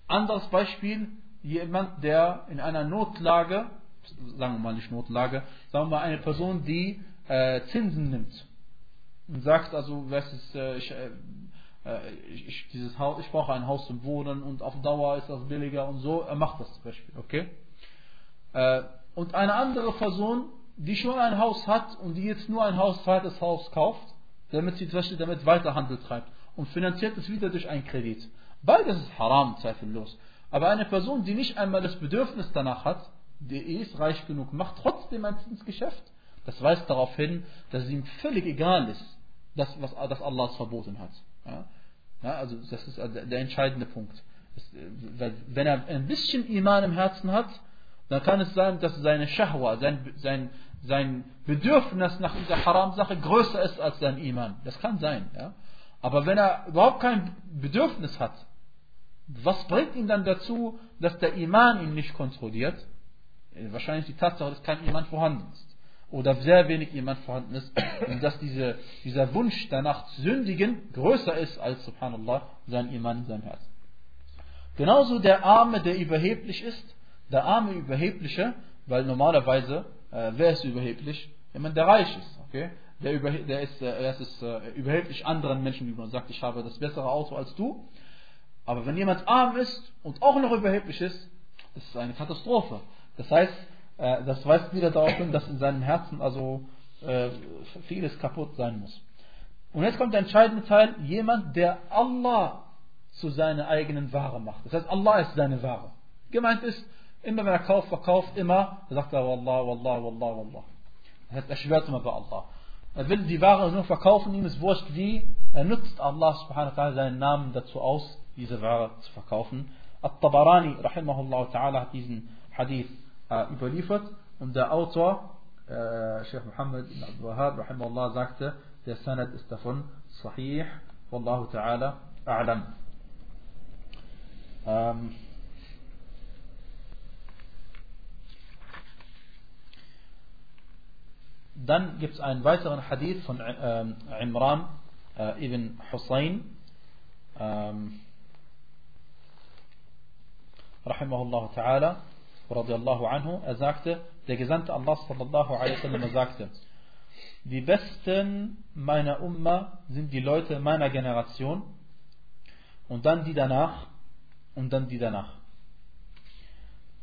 Anderes Beispiel, jemand, der in einer Notlage, sagen wir mal nicht Notlage, sagen wir mal eine Person, die äh, Zinsen nimmt und sagt, also, was ist, äh, ich, äh, ich, ich, dieses Haus, ich brauche ein Haus zum Wohnen und auf Dauer ist das billiger und so, er macht das zum Beispiel, okay? Äh, und eine andere Person, die schon ein Haus hat und die jetzt nur ein Haus, zweites Haus kauft, damit sie damit weiter Handel treibt und finanziert es wieder durch einen Kredit. Beides ist haram, zweifellos. Aber eine Person, die nicht einmal das Bedürfnis danach hat, die ist reich genug, macht trotzdem ein Zinsgeschäft, das weist darauf hin, dass es ihm völlig egal ist, das, was das Allah verboten hat. Ja? Ja, also das ist der entscheidende Punkt. Das, wenn er ein bisschen Iman im Herzen hat, dann kann es sein, dass seine Shahwa, sein, sein, sein Bedürfnis nach dieser Haram-Sache größer ist als sein Iman. Das kann sein. Ja? Aber wenn er überhaupt kein Bedürfnis hat, was bringt ihn dann dazu, dass der Iman ihn nicht kontrolliert? Wahrscheinlich die Tatsache, dass kein Iman vorhanden ist. Oder sehr wenig Iman vorhanden ist. Und dass diese, dieser Wunsch danach zu sündigen größer ist als, subhanallah, sein Iman in seinem Herzen. Genauso der Arme, der überheblich ist. Der arme Überhebliche, weil normalerweise, äh, wer ist überheblich? Jemand, der reich ist. Okay? Der, über, der ist, äh, das ist äh, überheblich anderen Menschen gegenüber und sagt, ich habe das bessere Auto als du. Aber wenn jemand arm ist und auch noch überheblich ist, das ist eine Katastrophe. Das heißt, äh, das weist wieder darauf hin, dass in seinem Herzen also äh, vieles kaputt sein muss. Und jetzt kommt der entscheidende Teil, jemand, der Allah zu seiner eigenen Ware macht. Das heißt, Allah ist seine Ware. Gemeint ist, immer wenn er kauft, verkauft, immer, er sagt er, Wallah, Wallah, Wallah, Wallah. Das heißt, er schwört immer bei Allah. Er will die Ware nur verkaufen, ihm ist wurscht wie, er nutzt Allah subhanahu wa ta'ala seinen Namen dazu aus, diese Ware zu verkaufen. At-Tabarani, rahimahullah ta'ala, hat diesen Hadith äh, überliefert und der Autor, äh, Sheikh Mohammed ibn Abd al-Wahhab, rahimahullah, sagte, der Sanad ist davon sahih, Wallahu ta'ala, a'lam. Ähm, Dann gibt es einen weiteren Hadith von ähm, Imran äh, ibn Husayn. Ähm, Rahimahullah ta'ala, radiyallahu anhu. Er sagte, der Gesandte Allah sallallahu alaihi wasallam sagte, die Besten meiner Umma sind die Leute meiner Generation und dann die danach und dann die danach.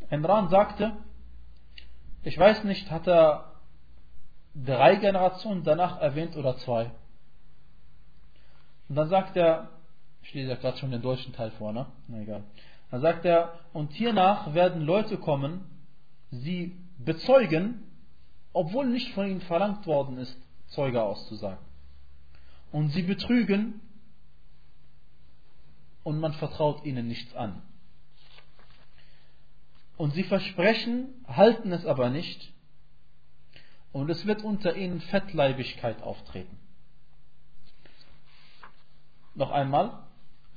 Imran sagte, ich weiß nicht, hat er drei Generationen danach erwähnt oder zwei. Und dann sagt er, ich lese ja gerade schon den deutschen Teil vor, ne? Na egal. Dann sagt er, und hiernach werden Leute kommen, sie bezeugen, obwohl nicht von ihnen verlangt worden ist, Zeuge auszusagen. Und sie betrügen und man vertraut ihnen nichts an. Und sie versprechen, halten es aber nicht. Und es wird unter ihnen Fettleibigkeit auftreten. Noch einmal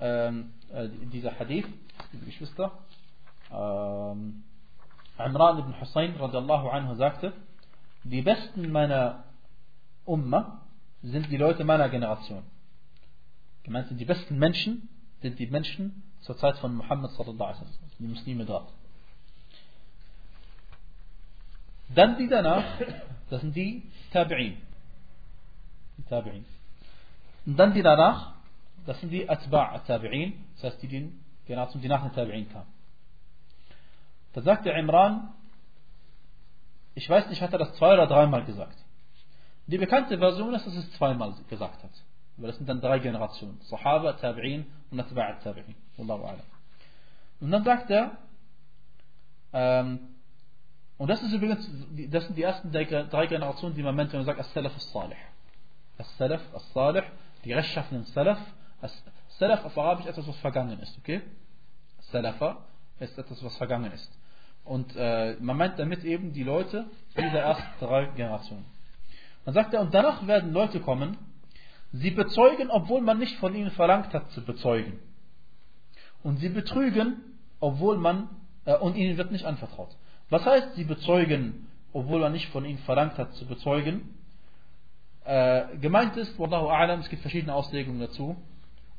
ähm, äh, dieser Hadith, liebe Geschwister. Ähm, Imran ibn Husayn radiyallahu anhu sagte, die Besten meiner Umma sind die Leute meiner Generation. Gemeint sind die besten Menschen, sind die Menschen zur Zeit von Muhammad sallallahu alaihi wasallam, die Muslime dort. Dann die danach, das sind die Tabi'in. Die Tabi'in. Und dann die danach, das sind die Atba' Tabi'in, das heißt die, die, die nach den Tabi'in kamen. Da sagte Imran, ich weiß nicht, hat er das zwei- oder dreimal gesagt. Die bekannte Version ist, dass es zweimal gesagt hat. Weil das sind dann drei Generationen. Sahaba, Tabi'in und Atba' Tabi'in. Wallahu a'lam. Und dann sagt er, ähm, und das ist übrigens, das sind die ersten drei Generationen, die man nennt, wenn man sagt, As-Salaf As-Salih. As-Salaf As-Salih, die rechtschaffenen Salaf. As-Salaf auf Arabisch etwas, was vergangen ist, okay? As-Salafa, ist etwas, was vergangen ist. Und äh, man meint damit eben die Leute dieser ersten drei Generationen. Dann sagt er, und danach werden Leute kommen, sie bezeugen, obwohl man nicht von ihnen verlangt hat zu bezeugen. Und sie betrügen, obwohl man, äh, und ihnen wird nicht anvertraut. Was heißt, sie bezeugen, obwohl man nicht von ihnen verlangt hat zu bezeugen? Äh, gemeint ist, Wallahu A'lam, es gibt verschiedene Auslegungen dazu,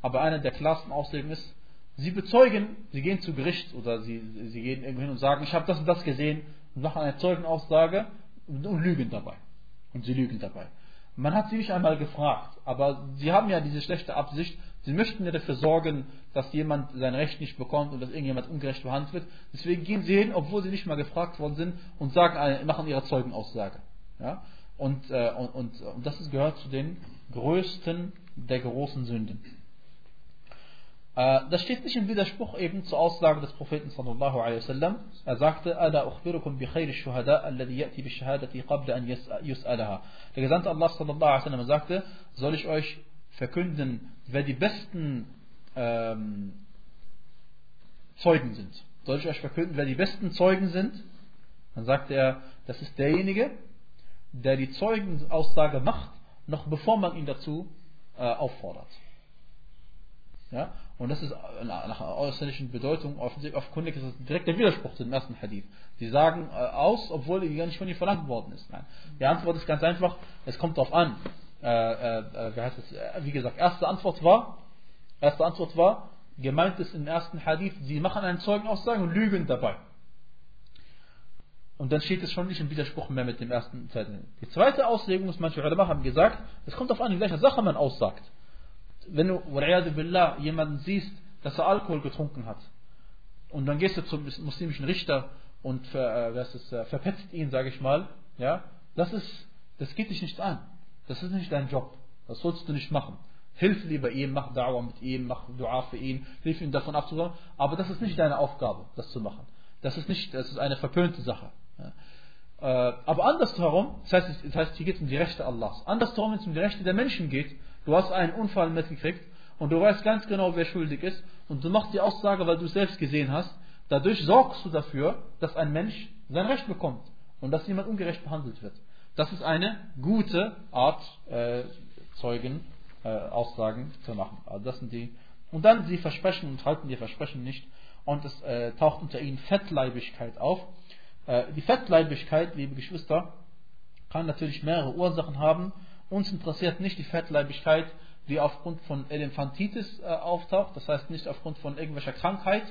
aber eine der klarsten Auslegungen ist, sie bezeugen, sie gehen zu Gericht oder sie, sie gehen irgendwo hin und sagen, ich habe das und das gesehen, und machen eine Zeugenaussage und lügen dabei. Und sie lügen dabei. Man hat sie nicht einmal gefragt, aber sie haben ja diese schlechte Absicht, sie möchten ja dafür sorgen, dass jemand sein Recht nicht bekommt und dass irgendjemand ungerecht behandelt wird. Deswegen gehen sie hin, obwohl sie nicht mal gefragt worden sind, und sagen eine, machen ihre Zeugenaussage. Ja? Und, äh, und, und, und das gehört zu den größten der großen Sünden. Äh, das steht nicht im Widerspruch eben zur Aussage des Propheten sallallahu alaihi wasallam. Er sagte: "Ala ukhbirukum bi khayri shuhada alladhi ya'ti bi shahadati qabla an yus'alaha." Der Gesandte Allah sallallahu alaihi wasallam sagte: "Soll ich euch verkünden, wer die besten ähm, Zeugen sind? Soll ich euch verkünden, wer die besten Zeugen sind?" Dann sagte er: "Das ist derjenige, der die Zeugenaussage macht, noch bevor man ihn dazu äh, auffordert." Ja, und das ist nach einer äußerlichen Bedeutung offenkundig, ist das direkt der Widerspruch zu dem ersten Hadith. Sie sagen äh, aus, obwohl die gar nicht von ihnen verlangt worden ist. Nein. Die Antwort ist ganz einfach, es kommt darauf an. Äh, äh, wie, heißt es? wie gesagt, erste Antwort war, erste Antwort war, gemeint ist im ersten Hadith, sie machen einen Zeugenaussagen und lügen dabei. Und dann steht es schon nicht im Widerspruch mehr mit dem ersten Teil. Die zweite Auslegung ist, manche Ulama haben gesagt, es kommt darauf an, in welcher Sache man aussagt. Wenn du, wal-'iyadhu billah, jemanden siehst, dass er Alkohol getrunken hat, und dann gehst du zum muslimischen Richter und ver, das ist, verpetzt ihn, sage ich mal, ja, das ist, das geht dich nicht an. Das ist nicht dein Job. Das sollst du nicht machen. Hilf lieber ihm, mach Da'wah mit ihm, mach Dua für ihn, hilf ihm davon abzukommen. Aber das ist nicht deine Aufgabe, das zu machen. Das ist nicht, das ist eine verpönte Sache. Ja. Aber andersherum, das heißt, das heißt hier geht es um die Rechte Allahs. Andersherum, wenn es um die Rechte der Menschen geht, du hast einen Unfall mitgekriegt und du weißt ganz genau, wer schuldig ist, und du machst die Aussage, weil du es selbst gesehen hast. Dadurch sorgst du dafür, dass ein Mensch sein Recht bekommt und dass jemand ungerecht behandelt wird. Das ist eine gute Art, äh, Zeugen äh, Aussagen zu machen. Also das sind die. Und dann, sie versprechen und halten die Versprechen nicht, und es äh, taucht unter ihnen Fettleibigkeit auf. Äh, die Fettleibigkeit, liebe Geschwister, kann natürlich mehrere Ursachen haben. Uns interessiert nicht die Fettleibigkeit, die aufgrund von Elefantitis äh, auftaucht, das heißt nicht aufgrund von irgendwelcher Krankheit,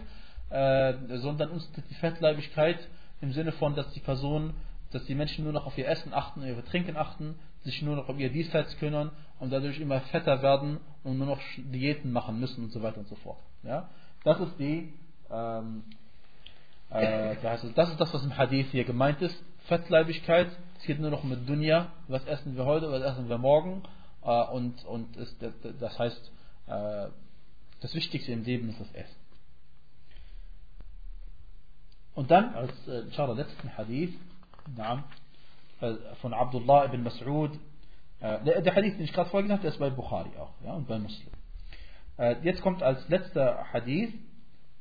äh, sondern uns interessiert die Fettleibigkeit im Sinne von, dass die Personen, dass die Menschen nur noch auf ihr Essen achten, ihr Trinken achten, sich nur noch um ihr Diesseits kümmern und dadurch immer fetter werden und nur noch Diäten machen müssen und so weiter und so fort. Ja? Das ist die, ähm, äh, das ist das, was im Hadith hier gemeint ist. Fettleibigkeit, es geht nur noch mit Dunya, was essen wir heute, was essen wir morgen, äh, und, und ist, das heißt, äh, das Wichtigste im Leben ist das Essen. Und dann als äh, schade, letzten Hadith na, äh, von Abdullah ibn Mas'ud, äh, der, der Hadith, den ich gerade vorgelesen habe, der ist bei Bukhari auch, ja, und bei Muslim. Äh, jetzt kommt als letzter Hadith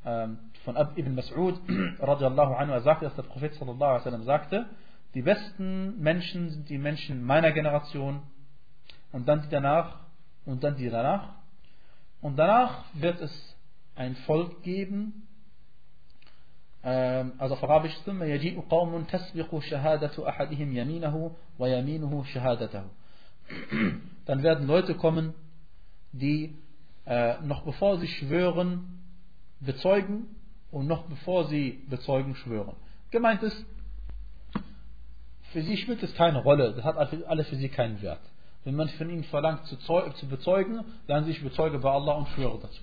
äh, von Ab ibn Mas'ud radiallahu anhu, er sagte, dass der Prophet sallallahu alaihi wasallam sagte: Die besten Menschen sind die Menschen meiner Generation, und dann die danach, und dann die danach. Und danach wird es ein Volk geben, ähm, also auf Arabisch, ثم يجيء قوم تسبق شهادة أحدهم يمينه ويمينه شهادته. Dann werden Leute kommen, die äh, noch bevor sie schwören, bezeugen, und noch bevor sie bezeugen, schwören. Gemeint ist, für sie spielt es keine Rolle, das hat alles für sie keinen Wert. Wenn man von ihnen verlangt zu, zu bezeugen, sagen sie, ich bezeuge bei Allah und schwöre dazu.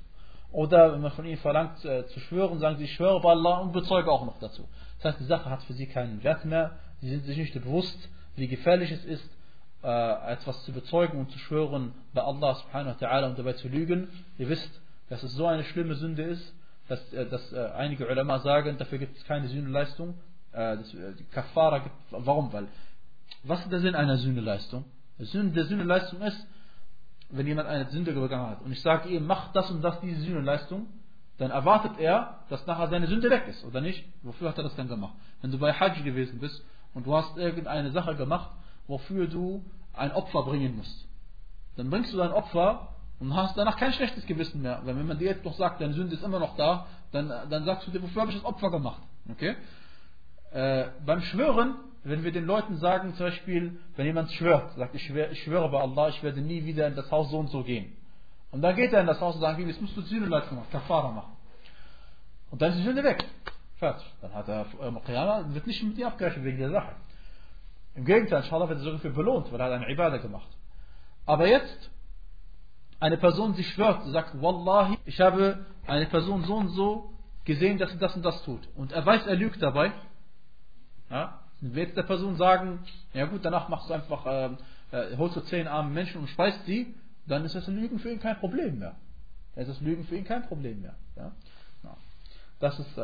Oder wenn man von ihnen verlangt äh, zu schwören, sagen sie, ich schwöre bei Allah und bezeuge auch noch dazu. Das heißt, die Sache hat für sie keinen Wert mehr, sie sind sich nicht bewusst, wie gefährlich es ist, äh, etwas zu bezeugen und zu schwören bei Allah subhanahu wa ta'ala und dabei zu lügen. Ihr wisst, dass es so eine schlimme Sünde ist, dass, äh, dass äh, einige Ulama sagen, dafür gibt es keine Sühneleistung. Das, die Kaffara gibt, warum? Weil, was ist der Sinn einer Sühneleistung? Der Sinn der Sühneleistung ist, wenn jemand eine Sünde begangen hat und ich sage ihm, mach das und das, diese Sühneleistung, dann erwartet er, dass nachher seine Sünde weg ist, oder nicht? Wofür hat er das denn gemacht? Wenn du bei Hajj gewesen bist und du hast irgendeine Sache gemacht, wofür du ein Opfer bringen musst, dann bringst du dein Opfer und hast danach kein schlechtes Gewissen mehr. Weil wenn man dir jetzt noch sagt, deine Sünde ist immer noch da, dann, dann sagst du dir, wofür habe ich das Opfer gemacht? Okay? Äh, beim Schwören, wenn wir den Leuten sagen, zum Beispiel, wenn jemand schwört, sagt, ich schwöre, ich schwöre bei Allah, ich werde nie wieder in das Haus so und so gehen. Und dann geht er in das Haus und sagt, jetzt musst du Sühneleistung machen, Kafara machen. Und dann ist die Sünde weg. Fertig. Dann hat er, äh, wird nicht mit dir abgerechnet wegen der Sache. Im Gegenteil, inshallah wird er sogar für belohnt, weil er hat eine Ibadah gemacht. Aber jetzt, eine Person, die schwört, sagt, Wallahi, ich habe eine Person so und so gesehen, dass sie das und das tut. Und er weiß, er lügt dabei. Ja? Und wird der Person sagen, ja gut, danach machst du einfach, äh, äh, holst du zehn arme Menschen und speist die, dann ist das Lügen für ihn kein Problem mehr. Dann ist das Lügen für ihn kein Problem mehr. Ja? Das ist, äh,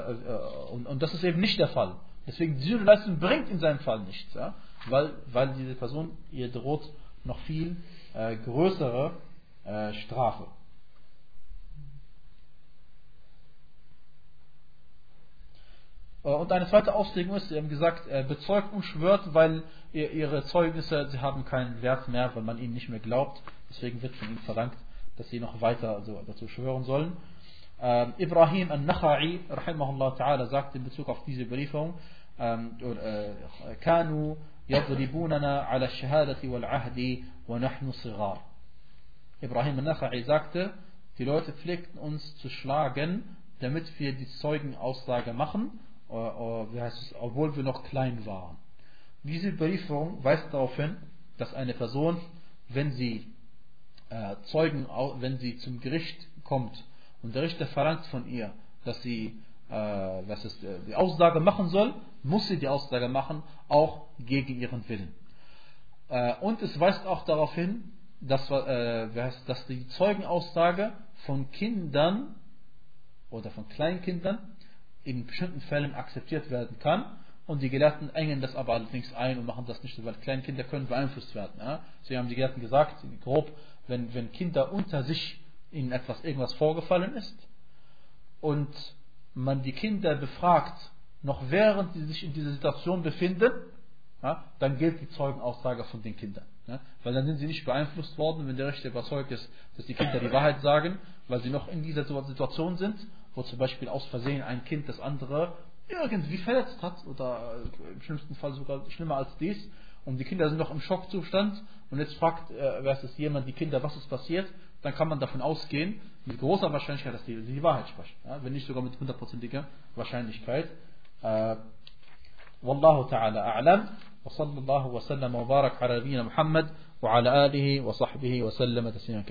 und, und das ist eben nicht der Fall. Deswegen, die Sühneleistung bringt in seinem Fall nichts. Ja? Weil, weil diese Person, ihr droht noch viel äh, größere äh, Strafe. Und eine zweite Auslegung ist, sie haben gesagt, bezeugt und schwört, weil ihre Zeugnisse, sie haben keinen Wert mehr, weil man ihnen nicht mehr glaubt. Deswegen wird von ihnen verlangt, dass sie noch weiter also dazu schwören sollen. Ähm, Ibrahim an-Nakhai, rahimahullah ta'ala, sagt in Bezug auf diese Überlieferung, Kanu yadribunana ala shahadati wal ahdi wa nahnu sigar. Ibrahim an-Nakhai sagte, die Leute pflegten uns zu schlagen, damit wir die Zeugenaussage machen, wie heißt es, obwohl wir noch klein waren. Diese Überlieferung weist darauf hin, dass eine Person, wenn sie äh, Zeugen, wenn sie zum Gericht kommt und der Richter verlangt von ihr, dass sie äh, was ist, die Aussage machen soll, muss sie die Aussage machen, auch gegen ihren Willen. Äh, und es weist auch darauf hin, dass, äh, wie heißt, dass die Zeugenaussage von Kindern oder von Kleinkindern in bestimmten Fällen akzeptiert werden kann, und die Gelehrten engen das aber allerdings ein und machen das nicht, weil Kleinkinder können beeinflusst werden. Ja? So haben die Gelehrten gesagt, grob, wenn, wenn Kinder unter sich ihnen etwas, irgendwas vorgefallen ist und man die Kinder befragt, noch während sie sich in dieser Situation befinden, ja, dann gilt die Zeugenaussage von den Kindern. Ja? Weil dann sind sie nicht beeinflusst worden, wenn der Richter überzeugt ist, dass die Kinder die Wahrheit sagen, weil sie noch in dieser Situation sind, wo zum Beispiel aus Versehen ein Kind das andere irgendwie verletzt hat oder im schlimmsten Fall sogar schlimmer als dies, und die Kinder sind noch im Schockzustand, und jetzt fragt äh, weiß es jemand die Kinder, was ist passiert, dann kann man davon ausgehen, mit großer Wahrscheinlichkeit, dass die die Wahrheit sprechen, ja? Wenn nicht sogar mit hundertprozentiger Wahrscheinlichkeit. äh, Wallahu ta'ala a'lam, wa sallallahu wa sallam wa barak ala nabiyyina Muhammad wa ala alihi wa sahbihi wa sallam taslima.